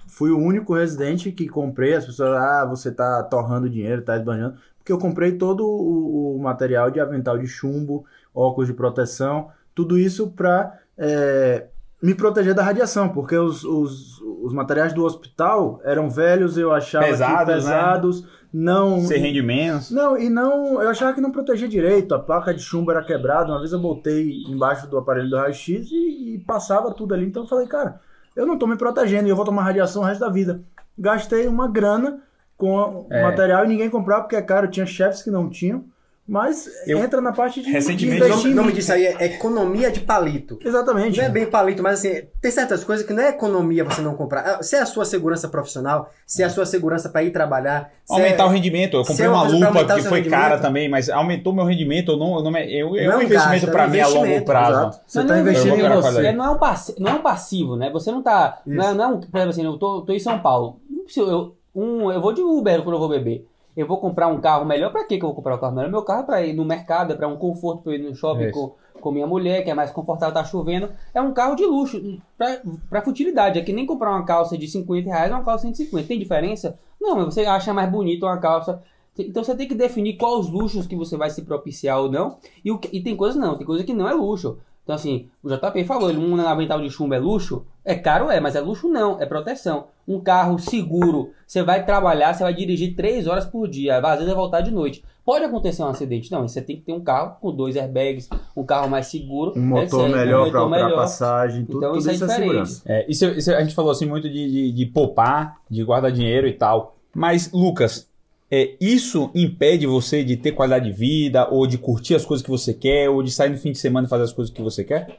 fui o único residente que comprei. As pessoas, ah, você tá torrando dinheiro, tá esbanjando. Porque eu comprei todo o, o material de avental de chumbo, óculos de proteção, tudo isso para... É, me proteger da radiação, porque os, os, os materiais do hospital eram velhos, eu achava pesados, que pesados, né? não... Sem rendimentos. Não, e não... Eu achava que não protegia direito, a placa de chumbo era quebrada, uma vez eu botei embaixo do aparelho do raio-x e, e passava tudo ali, então eu falei, cara, eu não tô me protegendo e eu vou tomar radiação o resto da vida. Gastei uma grana com é. material e ninguém comprava porque é caro, tinha chefes que não tinham. Mas eu, entra na parte de recentemente, investimento. O nome disso aí é economia de palito. Exatamente. Não é bem palito, mas assim, tem certas coisas que não é economia você não comprar. Se é a sua segurança profissional, se é a sua segurança para ir trabalhar... Aumentar é, o rendimento. Eu comprei uma lupa que foi rendimento. cara também, mas aumentou meu rendimento. Eu não, eu não, eu, eu não investimento gasta, pra mim investimento para mim a longo prazo. Exato. Você está investindo em você. Não é, um passivo, não é um passivo, né? Você não está... Não é, não é um, por exemplo, assim, eu tô, tô em São Paulo. Eu, um, eu vou de Uber quando eu vou beber. Eu vou comprar um carro melhor. Pra que eu vou comprar um carro melhor? Meu carro é pra ir no mercado, é pra um conforto, pra eu ir no shopping com, com minha mulher, que é mais confortável, tá chovendo. É um carro de luxo, pra, pra futilidade. É que nem comprar uma calça de cinquenta reais ou uma calça de cento e cinquenta. Tem diferença? Não, mas você acha mais bonito uma calça. Então você tem que definir quais os luxos que você vai se propiciar ou não. E, o, e tem coisas não, tem coisa que não é luxo. Então assim, o J P falou, um avental de chumbo é luxo? É caro, é, mas é luxo não, é proteção. Um carro seguro, você vai trabalhar, você vai dirigir três horas por dia, às vezes vai voltar de noite. Pode acontecer um acidente? Não, você tem que ter um carro com dois airbags, um carro mais seguro. Um motor é, melhor para ultrapassagem, tudo, então, tudo isso, isso é diferente. É, isso, isso, a gente falou assim muito de, de, de poupar, de guardar dinheiro e tal. Mas, Lucas, é, isso impede você de ter qualidade de vida, ou de curtir as coisas que você quer, ou de sair no fim de semana e fazer as coisas que você quer?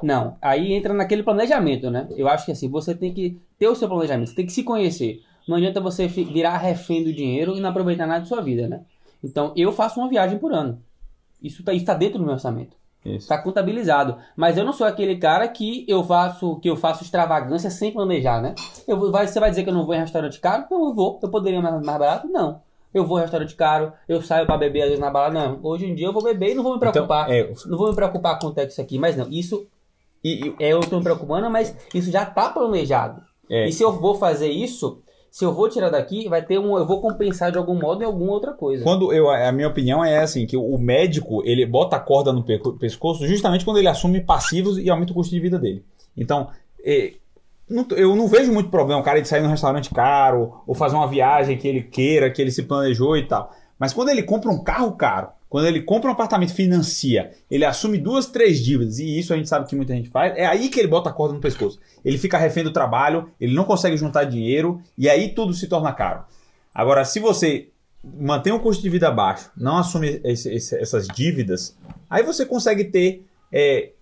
Não, aí entra naquele planejamento, né? Eu acho que assim, você tem que ter o seu planejamento, você tem que se conhecer. Não adianta você virar refém do dinheiro e não aproveitar nada da sua vida, né? Então, eu faço uma viagem por ano. Isso está isso tá dentro do meu orçamento. Está contabilizado. Mas eu não sou aquele cara que eu faço, que eu faço extravagância sem planejar, né? Eu, vai, você vai dizer que eu não vou em restaurante caro? Não, eu vou. Eu poderia mais, mais barato? Não. Eu vou em restaurante caro, eu saio para beber às vezes na balada. Não, hoje em dia eu vou beber e não vou me preocupar. Então, é... Não vou me preocupar com o texto aqui, mas não. Isso e, e... É, eu estou me preocupando, mas isso já está planejado. É. E se eu vou fazer isso... Se eu vou tirar daqui, vai ter um, eu vou compensar de algum modo em alguma outra coisa. Quando eu, a minha opinião é assim, que o médico, ele bota a corda no pescoço justamente quando ele assume passivos e aumenta o custo de vida dele. Então, eu não vejo muito problema o cara de sair num restaurante caro ou fazer uma viagem que ele queira, que ele se planejou e tal. Mas quando ele compra um carro caro, quando ele compra um apartamento, financia, ele assume duas, três dívidas, e isso a gente sabe que muita gente faz, é aí que ele bota a corda no pescoço. Ele fica refém do trabalho, ele não consegue juntar dinheiro, e aí tudo se torna caro. Agora, se você mantém o custo de vida baixo, não assume esse, esse, essas dívidas, aí você consegue ter é,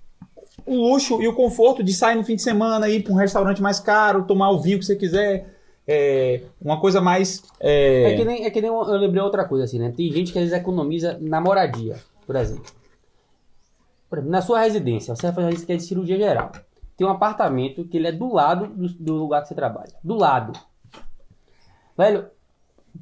o luxo e o conforto de sair no fim de semana, ir para um restaurante mais caro, tomar o vinho que você quiser... É uma coisa mais... É... É, que nem, é que nem eu lembrei outra coisa, assim, né? Tem gente que às vezes economiza na moradia, por exemplo. Por exemplo, na sua residência, você vai fazer isso que é de cirurgia geral. Tem um apartamento que ele é do lado do, do lugar que você trabalha. Do lado. Velho,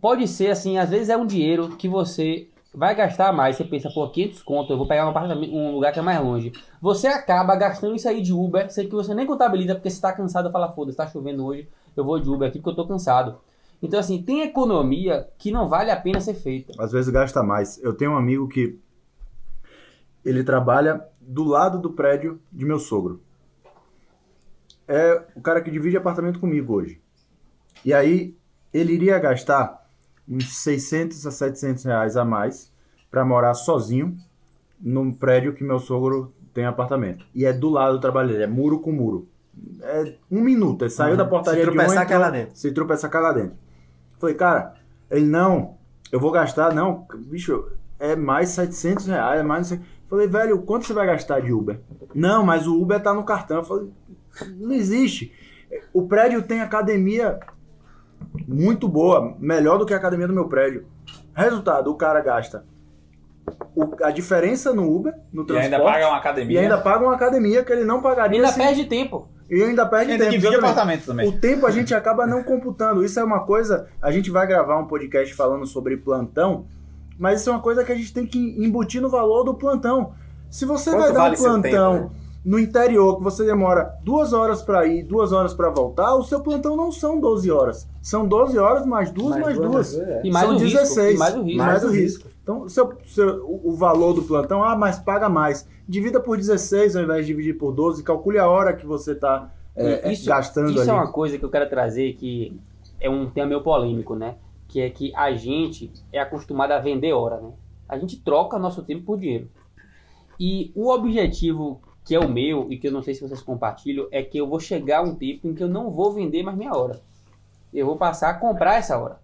pode ser assim, às vezes é um dinheiro que você vai gastar mais. Você pensa, pô, quinhentos conto, eu vou pegar um, apartamento, um lugar que é mais longe. Você acaba gastando isso aí de Uber, sem que você nem contabiliza, porque você tá cansado de falar, foda-se, tá chovendo hoje. Eu vou de Uber aqui porque eu tô cansado. Então, assim, tem economia que não vale a pena ser feita. Às vezes gasta mais. Eu tenho um amigo que... Ele trabalha do lado do prédio de meu sogro. É o cara que divide apartamento comigo hoje. E aí, ele iria gastar uns seiscentos a setecentos reais a mais pra morar sozinho num prédio que meu sogro tem apartamento. E é do lado do trabalho dele, é muro com muro. É um minuto, ele saiu uhum. da portaria de um, se tropeçar, cai lá dentro. Falei, cara, ele não, eu vou gastar, não, bicho, é mais setecentos reais, é mais... Falei, velho, quanto você vai gastar de Uber? Não, mas o Uber tá no cartão. Eu falei, não existe. O prédio tem academia muito boa, melhor do que a academia do meu prédio. Resultado, o cara gasta O, a diferença no Uber, no transporte, e ainda paga uma academia. E ainda paga uma academia que ele não pagaria. E ainda assim, perde tempo. E ainda perde ainda tempo. Que apartamento também. O tempo a gente acaba não computando. Isso é uma coisa... A gente vai gravar um podcast falando sobre plantão, mas isso é uma coisa que a gente tem que embutir no valor do plantão. Se você Quanto vai dar vale um plantão tempo, né? no interior, que você demora duas horas para ir, duas horas para voltar, o seu plantão não são doze horas. São doze horas mais duas, mais, mais duas. duas. É. E mais são o dezesseis. Risco. E mais o risco. Mais mais o risco. risco. Então, seu, seu, o valor do plantão, ah, mas paga mais. Divida por dezesseis ao invés de dividir por doze. Calcule a hora que você está é, gastando isso ali. Isso é uma coisa que eu quero trazer que é um tema meio polêmico, né? Que é que a gente é acostumado a vender hora, né? A gente troca nosso tempo por dinheiro. E o objetivo que é o meu e que eu não sei se vocês compartilham é que eu vou chegar a um tempo em que eu não vou vender mais minha hora. Eu vou passar a comprar essa hora.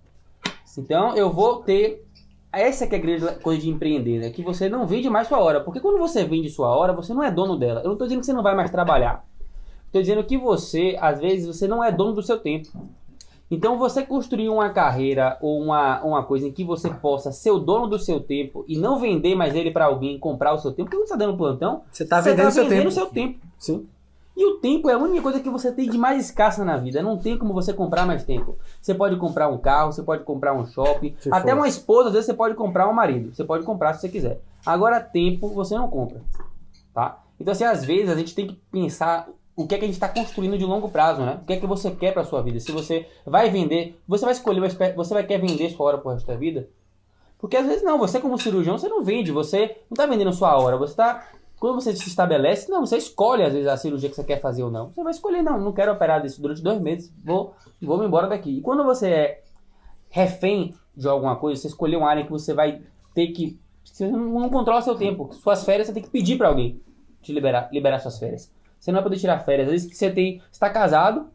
Então, eu vou ter... Essa que é a grande coisa de empreender, né? Que você não vende mais sua hora. Porque quando você vende sua hora, você não é dono dela. Eu não estou dizendo que você não vai mais trabalhar. Estou dizendo que você, às vezes, você não é dono do seu tempo. Então, você construir uma carreira ou uma, uma coisa em que você possa ser o dono do seu tempo e não vender mais ele para alguém, comprar o seu tempo, porque você está dando plantão, você está vendendo, tá vendendo o seu tempo. Sim. E o tempo é a única coisa que você tem de mais escassa na vida. Não tem como você comprar mais tempo. Você pode comprar um carro, você pode comprar um shopping. Se até for. Uma esposa, às vezes, você pode comprar um marido. Você pode comprar se você quiser. Agora, tempo você não compra. Tá? Então, assim, às vezes, a gente tem que pensar o que é que a gente está construindo de longo prazo, né? O que é que você quer para a sua vida. Se você vai vender, você vai escolher, você vai querer vender sua hora para o resto da vida? Porque, às vezes, não. Você, como cirurgião, você não vende. Você não está vendendo sua hora. Você está... Quando você se estabelece, não, você escolhe às vezes a cirurgia que você quer fazer ou não. Você vai escolher, não, não quero operar disso durante dois meses, vou, vou me embora daqui. E quando você é refém de alguma coisa, você escolheu uma área que você vai ter que... Você não controla seu tempo. Suas férias você tem que pedir para alguém te liberar, liberar suas férias. Você não vai poder tirar férias. Às vezes você tem, está casado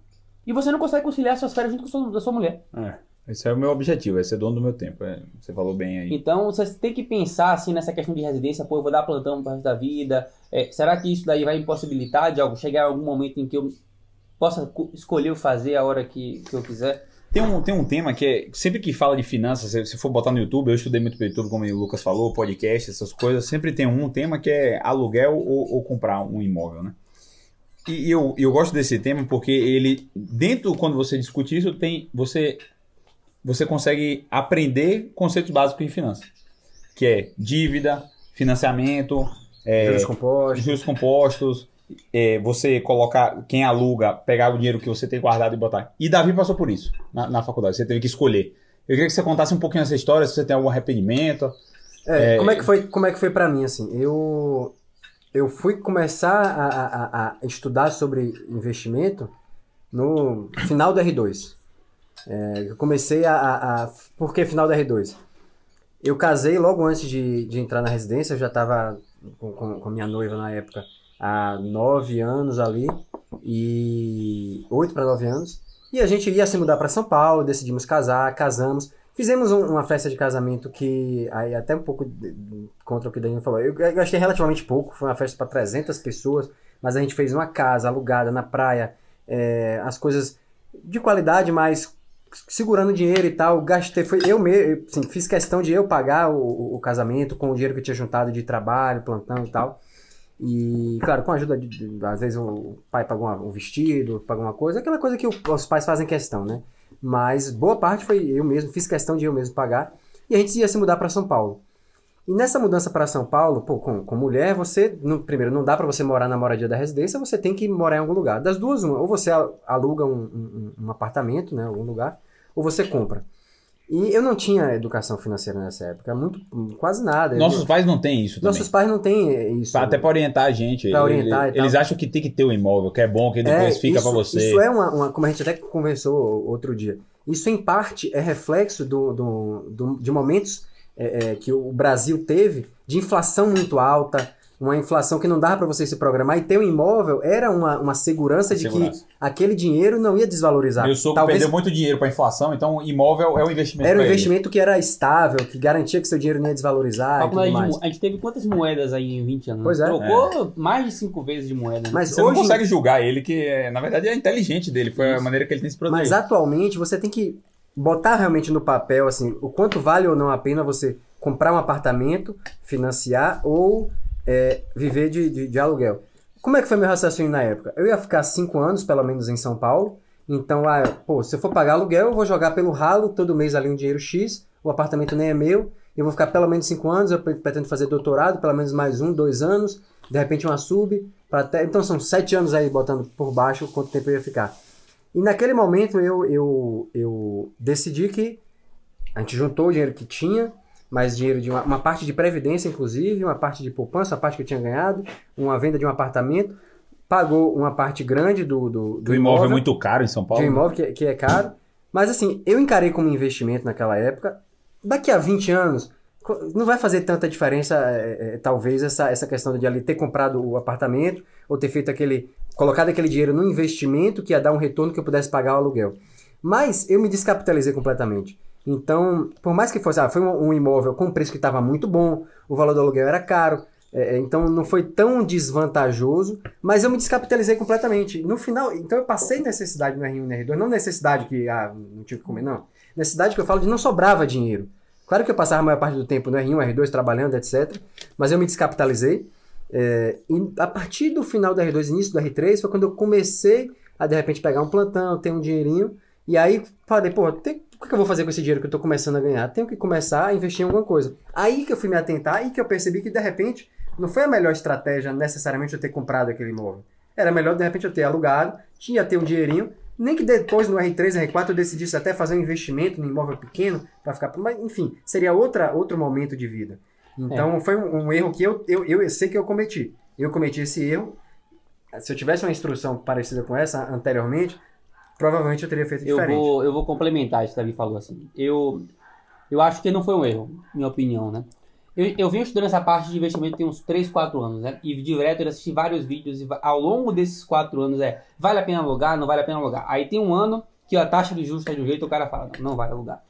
e você não consegue conciliar suas férias junto com a sua, da sua mulher. É. Esse é o meu objetivo, é ser dono do meu tempo. É, você falou bem aí. Então, você tem que pensar assim nessa questão de residência. Pô, eu vou dar plantão pro resto da vida. É, será que isso daí vai me possibilitar de algo, chegar a algum momento em que eu possa escolher fazer a hora que, que eu quiser? Tem um, tem um tema que é, sempre que fala de finanças, se, se for botar no YouTube, eu estudei muito pelo YouTube, como o Lucas falou, podcast, essas coisas, sempre tem um tema que é aluguel ou, ou comprar um imóvel, né? E eu, eu gosto desse tema porque ele, dentro, quando você discute isso, tem, você, você consegue aprender conceitos básicos em finanças, que é dívida, financiamento, é, juros compostos, juros compostos é, você colocar, quem aluga, pegar o dinheiro que você tem guardado e botar. E Davi passou por isso na, na faculdade, você teve que escolher. Eu queria que você contasse um pouquinho essa história, se você tem algum arrependimento. É, é, como é que foi, como é que foi pra mim, assim, eu... Eu fui começar a, a, a estudar sobre investimento no final do erre dois. É, eu comecei a, a, a... Por que final do erre dois? Eu casei logo antes de, de entrar na residência, eu já estava com, com, com a minha noiva na época há nove anos ali, e oito para nove anos, e a gente ia se mudar para São Paulo, decidimos casar, casamos. Fizemos um, uma festa de casamento que, aí até um pouco de, de, contra o que o Danilo falou, eu gastei relativamente pouco, foi uma festa para trezentas pessoas, mas a gente fez uma casa alugada na praia, é, as coisas de qualidade, mas segurando dinheiro e tal, gastei, foi eu mesmo, assim, fiz questão de eu pagar o, o, o casamento com o dinheiro que eu tinha juntado de trabalho, plantão e tal, e claro, com a ajuda, de, de, às vezes o pai pagou um vestido, pagou uma coisa, aquela coisa que o, os pais fazem questão, né? Mas boa parte foi eu mesmo, fiz questão de eu mesmo pagar. E a gente ia se mudar para São Paulo. E nessa mudança para São Paulo, pô, com, com mulher, você... Não, primeiro, não dá para você morar na moradia da residência, você tem que morar em algum lugar. Das duas, uma. Ou você aluga um, um, um apartamento, né, algum lugar, ou você compra. E eu não tinha educação financeira nessa época, muito, quase nada. Nossos eu, pais não têm isso também. Nossos pais não têm isso. Até para orientar a gente. Para orientar ele, e eles acham que tem que ter o um imóvel, que é bom, que depois é, fica para você. Isso é uma, uma... Como a gente até conversou outro dia, isso em parte é reflexo do, do, do, de momentos é, é, que o Brasil teve de inflação muito alta, uma inflação que não dava para você se programar, e ter um imóvel era uma, uma segurança de segurança. Que aquele dinheiro não ia desvalorizar. Meu sogro talvez... perdeu muito dinheiro para a inflação, então imóvel é um investimento. Era um investimento ele. Que era estável, que garantia que seu dinheiro não ia desvalorizar. E mais. A gente teve quantas moedas aí em vinte anos? Pois é. Trocou é. mais de cinco vezes de moeda. Né? Mas você hoje... não consegue julgar ele, que na verdade é inteligente dele, foi isso. A maneira que ele tem se protegido. Mas atualmente você tem que botar realmente no papel assim, o quanto vale ou não a pena você comprar um apartamento, financiar ou... É, viver de, de, de aluguel. Como é que foi meu raciocínio na época? Eu ia ficar cinco anos, pelo menos, em São Paulo. Então, ah, pô, se eu for pagar aluguel, eu vou jogar pelo ralo todo mês ali um dinheiro X. O apartamento nem é meu. Eu vou ficar pelo menos cinco anos. Eu pretendo fazer doutorado, pelo menos mais um, dois anos. De repente, uma sub. Pra ter... Então, são sete anos aí, botando por baixo quanto tempo eu ia ficar. E naquele momento, eu, eu, eu decidi que a gente juntou o dinheiro que tinha, mais dinheiro de uma, uma parte de previdência, inclusive, uma parte de poupança, a parte que eu tinha ganhado, uma venda de um apartamento, pagou uma parte grande do, do, do o imóvel. O imóvel é muito caro em São Paulo. O imóvel que, que é caro. Mas assim, eu encarei como investimento naquela época. Daqui a vinte anos, não vai fazer tanta diferença, é, é, talvez, essa, essa questão de ali ter comprado o apartamento ou ter feito aquele... colocado aquele dinheiro no investimento que ia dar um retorno que eu pudesse pagar o aluguel. Mas eu me descapitalizei completamente. Então, por mais que fosse, ah, foi um, um imóvel com um preço que estava muito bom, o valor do aluguel era caro, é, então não foi tão desvantajoso, mas eu me descapitalizei completamente. No final, então eu passei necessidade no erre um e no erre dois, não necessidade que, ah, não tinha o que comer, não. Necessidade que eu falo de não sobrava dinheiro. Claro que eu passava a maior parte do tempo no erre um, erre dois, trabalhando, etcétera. Mas eu me descapitalizei. É, e a partir do final do erre dois, início do erre três, foi quando eu comecei a, de repente, pegar um plantão, ter um dinheirinho, e aí falei, pô, tem que... o que eu vou fazer com esse dinheiro que eu estou começando a ganhar? Tenho que começar a investir em alguma coisa. Aí que eu fui me atentar e que eu percebi que, de repente, não foi a melhor estratégia necessariamente eu ter comprado aquele imóvel. Era melhor, de repente, eu ter alugado, tinha ter um dinheirinho, nem que depois no erre três, erre quatro eu decidisse até fazer um investimento no imóvel pequeno para ficar... Mas, enfim, seria outra, outro momento de vida. Então, é. foi um, um erro que eu, eu, eu sei que eu cometi. Eu cometi esse erro. Se eu tivesse uma instrução parecida com essa anteriormente... provavelmente eu teria feito diferente. Eu vou, eu vou complementar isso que o Davi falou. Assim. Eu, eu acho que não foi um erro, minha opinião, né? Eu, eu venho estudando essa parte de investimento tem uns três, quatro anos, né? E direto eu assisti vários vídeos e ao longo desses quatro anos é vale a pena alugar, não vale a pena alugar. Aí tem um ano que a taxa de juros tá de um jeito, o cara fala, não, não vale alugar.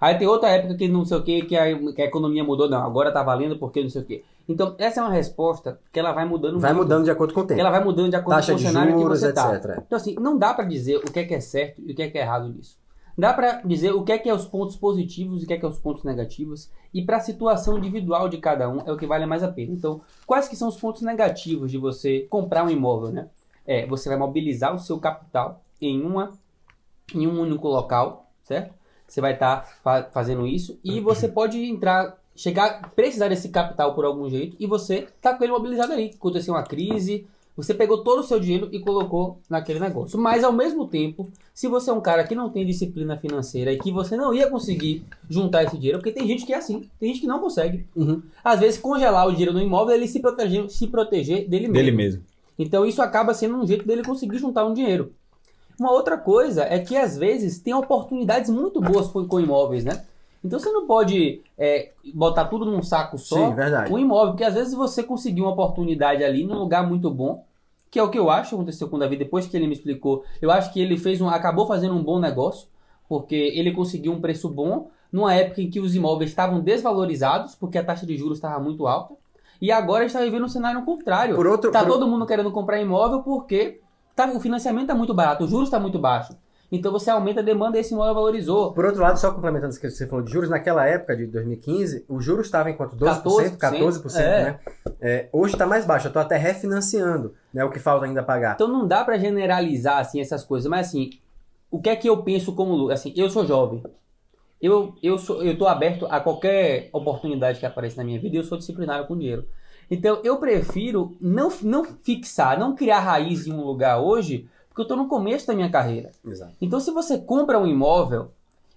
Aí tem outra época que não sei o quê, que a, que a economia mudou, não, agora tá valendo porque não sei o quê. Então, essa é uma resposta que ela vai mudando. Vai muito, mudando de acordo com o tempo. Que ela vai mudando de acordo taxa com o cenário juros, que você está. Então, assim, não dá para dizer o que é, que é certo e o que é, que é errado nisso. Dá para dizer o que é que é os pontos positivos e o que é que é os pontos negativos, e para a situação individual de cada um é o que vale mais a pena. Então, quais que são os pontos negativos de você comprar um imóvel, né? É, você vai mobilizar o seu capital em, uma, em um único local, certo? Você vai estar tá fa- fazendo isso e você pode entrar, chegar, precisar desse capital por algum jeito e você está com ele mobilizado ali. Aconteceu uma crise, você pegou todo o seu dinheiro e colocou naquele negócio. Mas, ao mesmo tempo, se você é um cara que não tem disciplina financeira e que você não ia conseguir juntar esse dinheiro, porque tem gente que é assim, tem gente que não consegue. Uhum. Às vezes, congelar o dinheiro no imóvel é ele se proteger, se proteger dele mesmo. Dele mesmo. Então, isso acaba sendo um jeito dele conseguir juntar um dinheiro. Uma outra coisa é que, às vezes, tem oportunidades muito boas com, com imóveis, né? Então, você não pode é, botar tudo num saco só. Sim, verdade. Um imóvel, porque às vezes você conseguiu uma oportunidade ali num lugar muito bom, que é o que eu acho que aconteceu com o Davi, depois que ele me explicou. Eu acho que ele fez um, acabou fazendo um bom negócio, porque ele conseguiu um preço bom numa época em que os imóveis estavam desvalorizados, porque a taxa de juros estava muito alta, e agora a gente está vivendo um cenário contrário. Por outro, tá por... todo mundo querendo comprar imóvel porque tá, o financiamento está muito barato, o juros está muito baixo. Então você aumenta a demanda e esse imóvel valorizou. Por outro lado, só complementando isso que você falou de juros, naquela época de dois mil e quinze, o juros estava em quanto? doze por cento? quatorze por cento, é. Né? É, hoje está mais baixo, eu estou até refinanciando, né, o que falta ainda pagar. Então não dá para generalizar assim, essas coisas, mas assim, o que é que eu penso como... Assim, eu sou jovem, eu eu sou, eu estou aberto a qualquer oportunidade que apareça na minha vida e eu sou disciplinado com dinheiro. Então eu prefiro não, não fixar, não criar raiz em um lugar hoje, porque eu estou no começo da minha carreira. Exato. Então, se você compra um imóvel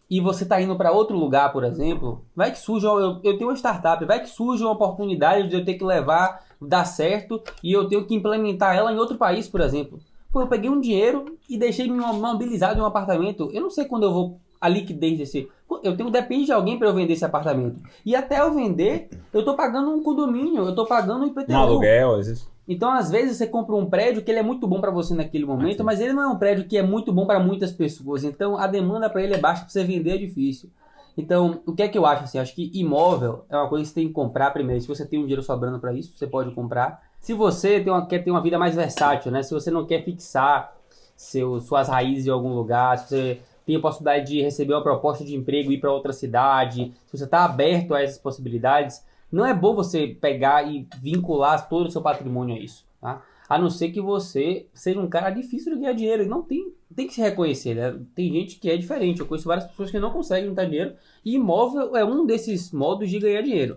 e você está indo para outro lugar, por exemplo, vai que surge, eu, eu tenho uma startup, vai que surge uma oportunidade de eu ter que levar, dar certo, e eu tenho que implementar ela em outro país, por exemplo. Pô, eu peguei um dinheiro e deixei me mobilizado em um apartamento, eu não sei quando eu vou, a liquidez desse... Eu tenho, depende de alguém para eu vender esse apartamento. E até eu vender, eu estou pagando um condomínio, eu estou pagando um I P T U. Um aluguel, às vezes. Então, às vezes, você compra um prédio que ele é muito bom para você naquele momento, okay, mas ele não é um prédio que é muito bom para muitas pessoas. Então, a demanda para ele é baixa, para você vender é difícil. Então, o que é que eu acho? Assim, acho que imóvel é uma coisa que você tem que comprar primeiro. Se você tem um dinheiro sobrando para isso, você pode comprar. Se você tem uma, quer ter uma vida mais versátil, né? Se você não quer fixar seu, suas raízes em algum lugar, se você tem a possibilidade de receber uma proposta de emprego e ir para outra cidade, se você está aberto a essas possibilidades... Não é bom você pegar e vincular todo o seu patrimônio a isso, tá? A não ser que você seja um cara difícil de ganhar dinheiro. Não tem, tem que se reconhecer, né? Tem gente que é diferente. Eu conheço várias pessoas que não conseguem juntar dinheiro e imóvel é um desses modos de ganhar dinheiro,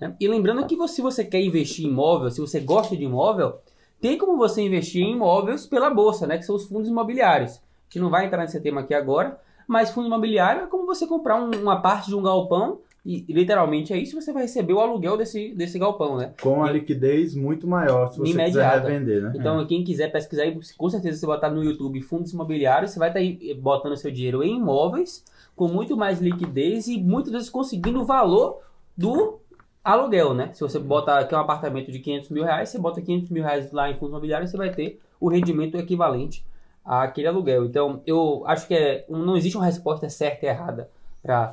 né? E lembrando que você, se você quer investir em imóvel, se você gosta de imóvel, tem como você investir em imóveis pela bolsa, né? Que são os fundos imobiliários. A gente não vai entrar nesse tema aqui agora, mas fundo imobiliário é como você comprar um, uma parte de um galpão. E literalmente é isso, você vai receber o aluguel desse, desse galpão, né? Com a e, liquidez muito maior, se você imediata. Quiser revender, né? Então, é. Quem quiser pesquisar, com certeza você botar no YouTube fundos imobiliários, você vai estar botando seu dinheiro em imóveis, com muito mais liquidez e muitas vezes conseguindo o valor do aluguel, né? Se você botar aqui um apartamento de quinhentos mil reais, você bota quinhentos mil reais lá em fundos imobiliários, você vai ter o rendimento equivalente àquele aluguel. Então, eu acho que é, não existe uma resposta certa e errada para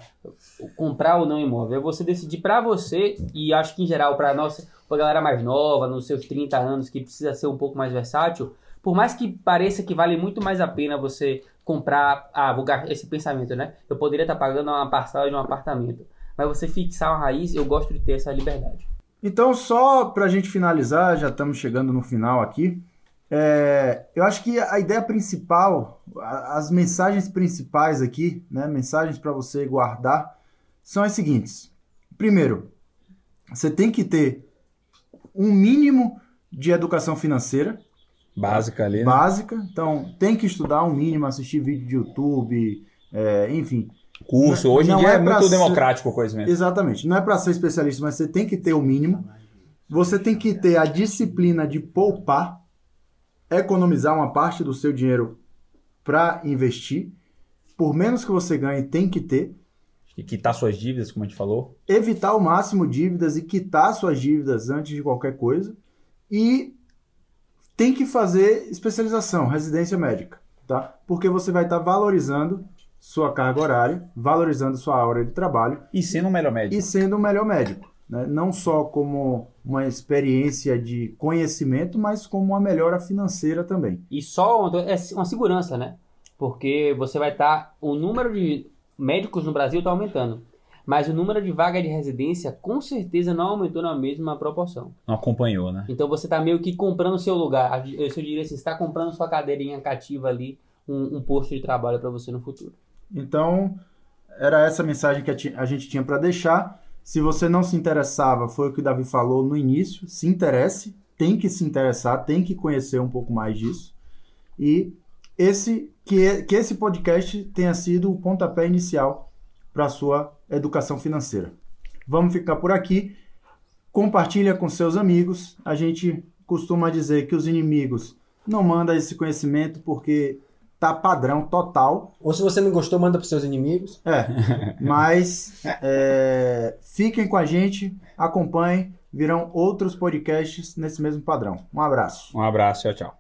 comprar ou não imóvel. É você decidir para você, e acho que em geral para nossa, pra galera mais nova, nos seus trinta anos, que precisa ser um pouco mais versátil, por mais que pareça que vale muito mais a pena você comprar, ah, vou gastar esse pensamento, né? Eu poderia estar tá pagando uma parcela de um apartamento, mas você fixar uma raiz, eu gosto de ter essa liberdade. Então, só para a gente finalizar, já estamos chegando no final aqui, É, eu acho que a ideia principal, as mensagens principais aqui, né, mensagens para você guardar, são as seguintes. Primeiro, você tem que ter um mínimo de educação financeira. Básica ali, né? Básica. Então, tem que estudar um mínimo, assistir vídeo de YouTube, é, enfim. Curso. Hoje em dia é, é muito ser... democrático a coisa mesmo. Exatamente. Não é para ser especialista, mas você tem que ter o mínimo. Você tem que ter a disciplina de poupar, economizar uma parte do seu dinheiro para investir. Por menos que você ganhe, tem que ter. E quitar suas dívidas, como a gente falou. Evitar ao máximo dívidas e quitar suas dívidas antes de qualquer coisa. E tem que fazer especialização, residência médica, tá? Porque você vai estar tá valorizando sua carga horária, valorizando sua hora de trabalho. E sendo um melhor médico. E sendo um melhor médico. Não só como uma experiência de conhecimento, mas como uma melhora financeira também. E só uma segurança, né? porque você vai estar... Tá, o número de médicos no Brasil está aumentando, mas o número de vaga de residência com certeza não aumentou na mesma proporção. Não acompanhou, né? Então você está meio que comprando o seu lugar. Eu só diria assim, você está comprando sua cadeirinha cativa ali, um, um posto de trabalho para você no futuro. Então, era essa mensagem que a gente tinha para deixar. Se você não se interessava, foi o que o Davi falou no início, se interesse, tem que se interessar, tem que conhecer um pouco mais disso. E esse, que, que esse podcast tenha sido o pontapé inicial para a sua educação financeira. Vamos ficar por aqui. Compartilha com seus amigos. A gente costuma dizer que os inimigos não mandam esse conhecimento porque... tá padrão total. Ou se você não gostou, manda para os seus inimigos. É, mas é, fiquem com a gente, acompanhem, virão outros podcasts nesse mesmo padrão. Um abraço. Um abraço, tchau, tchau.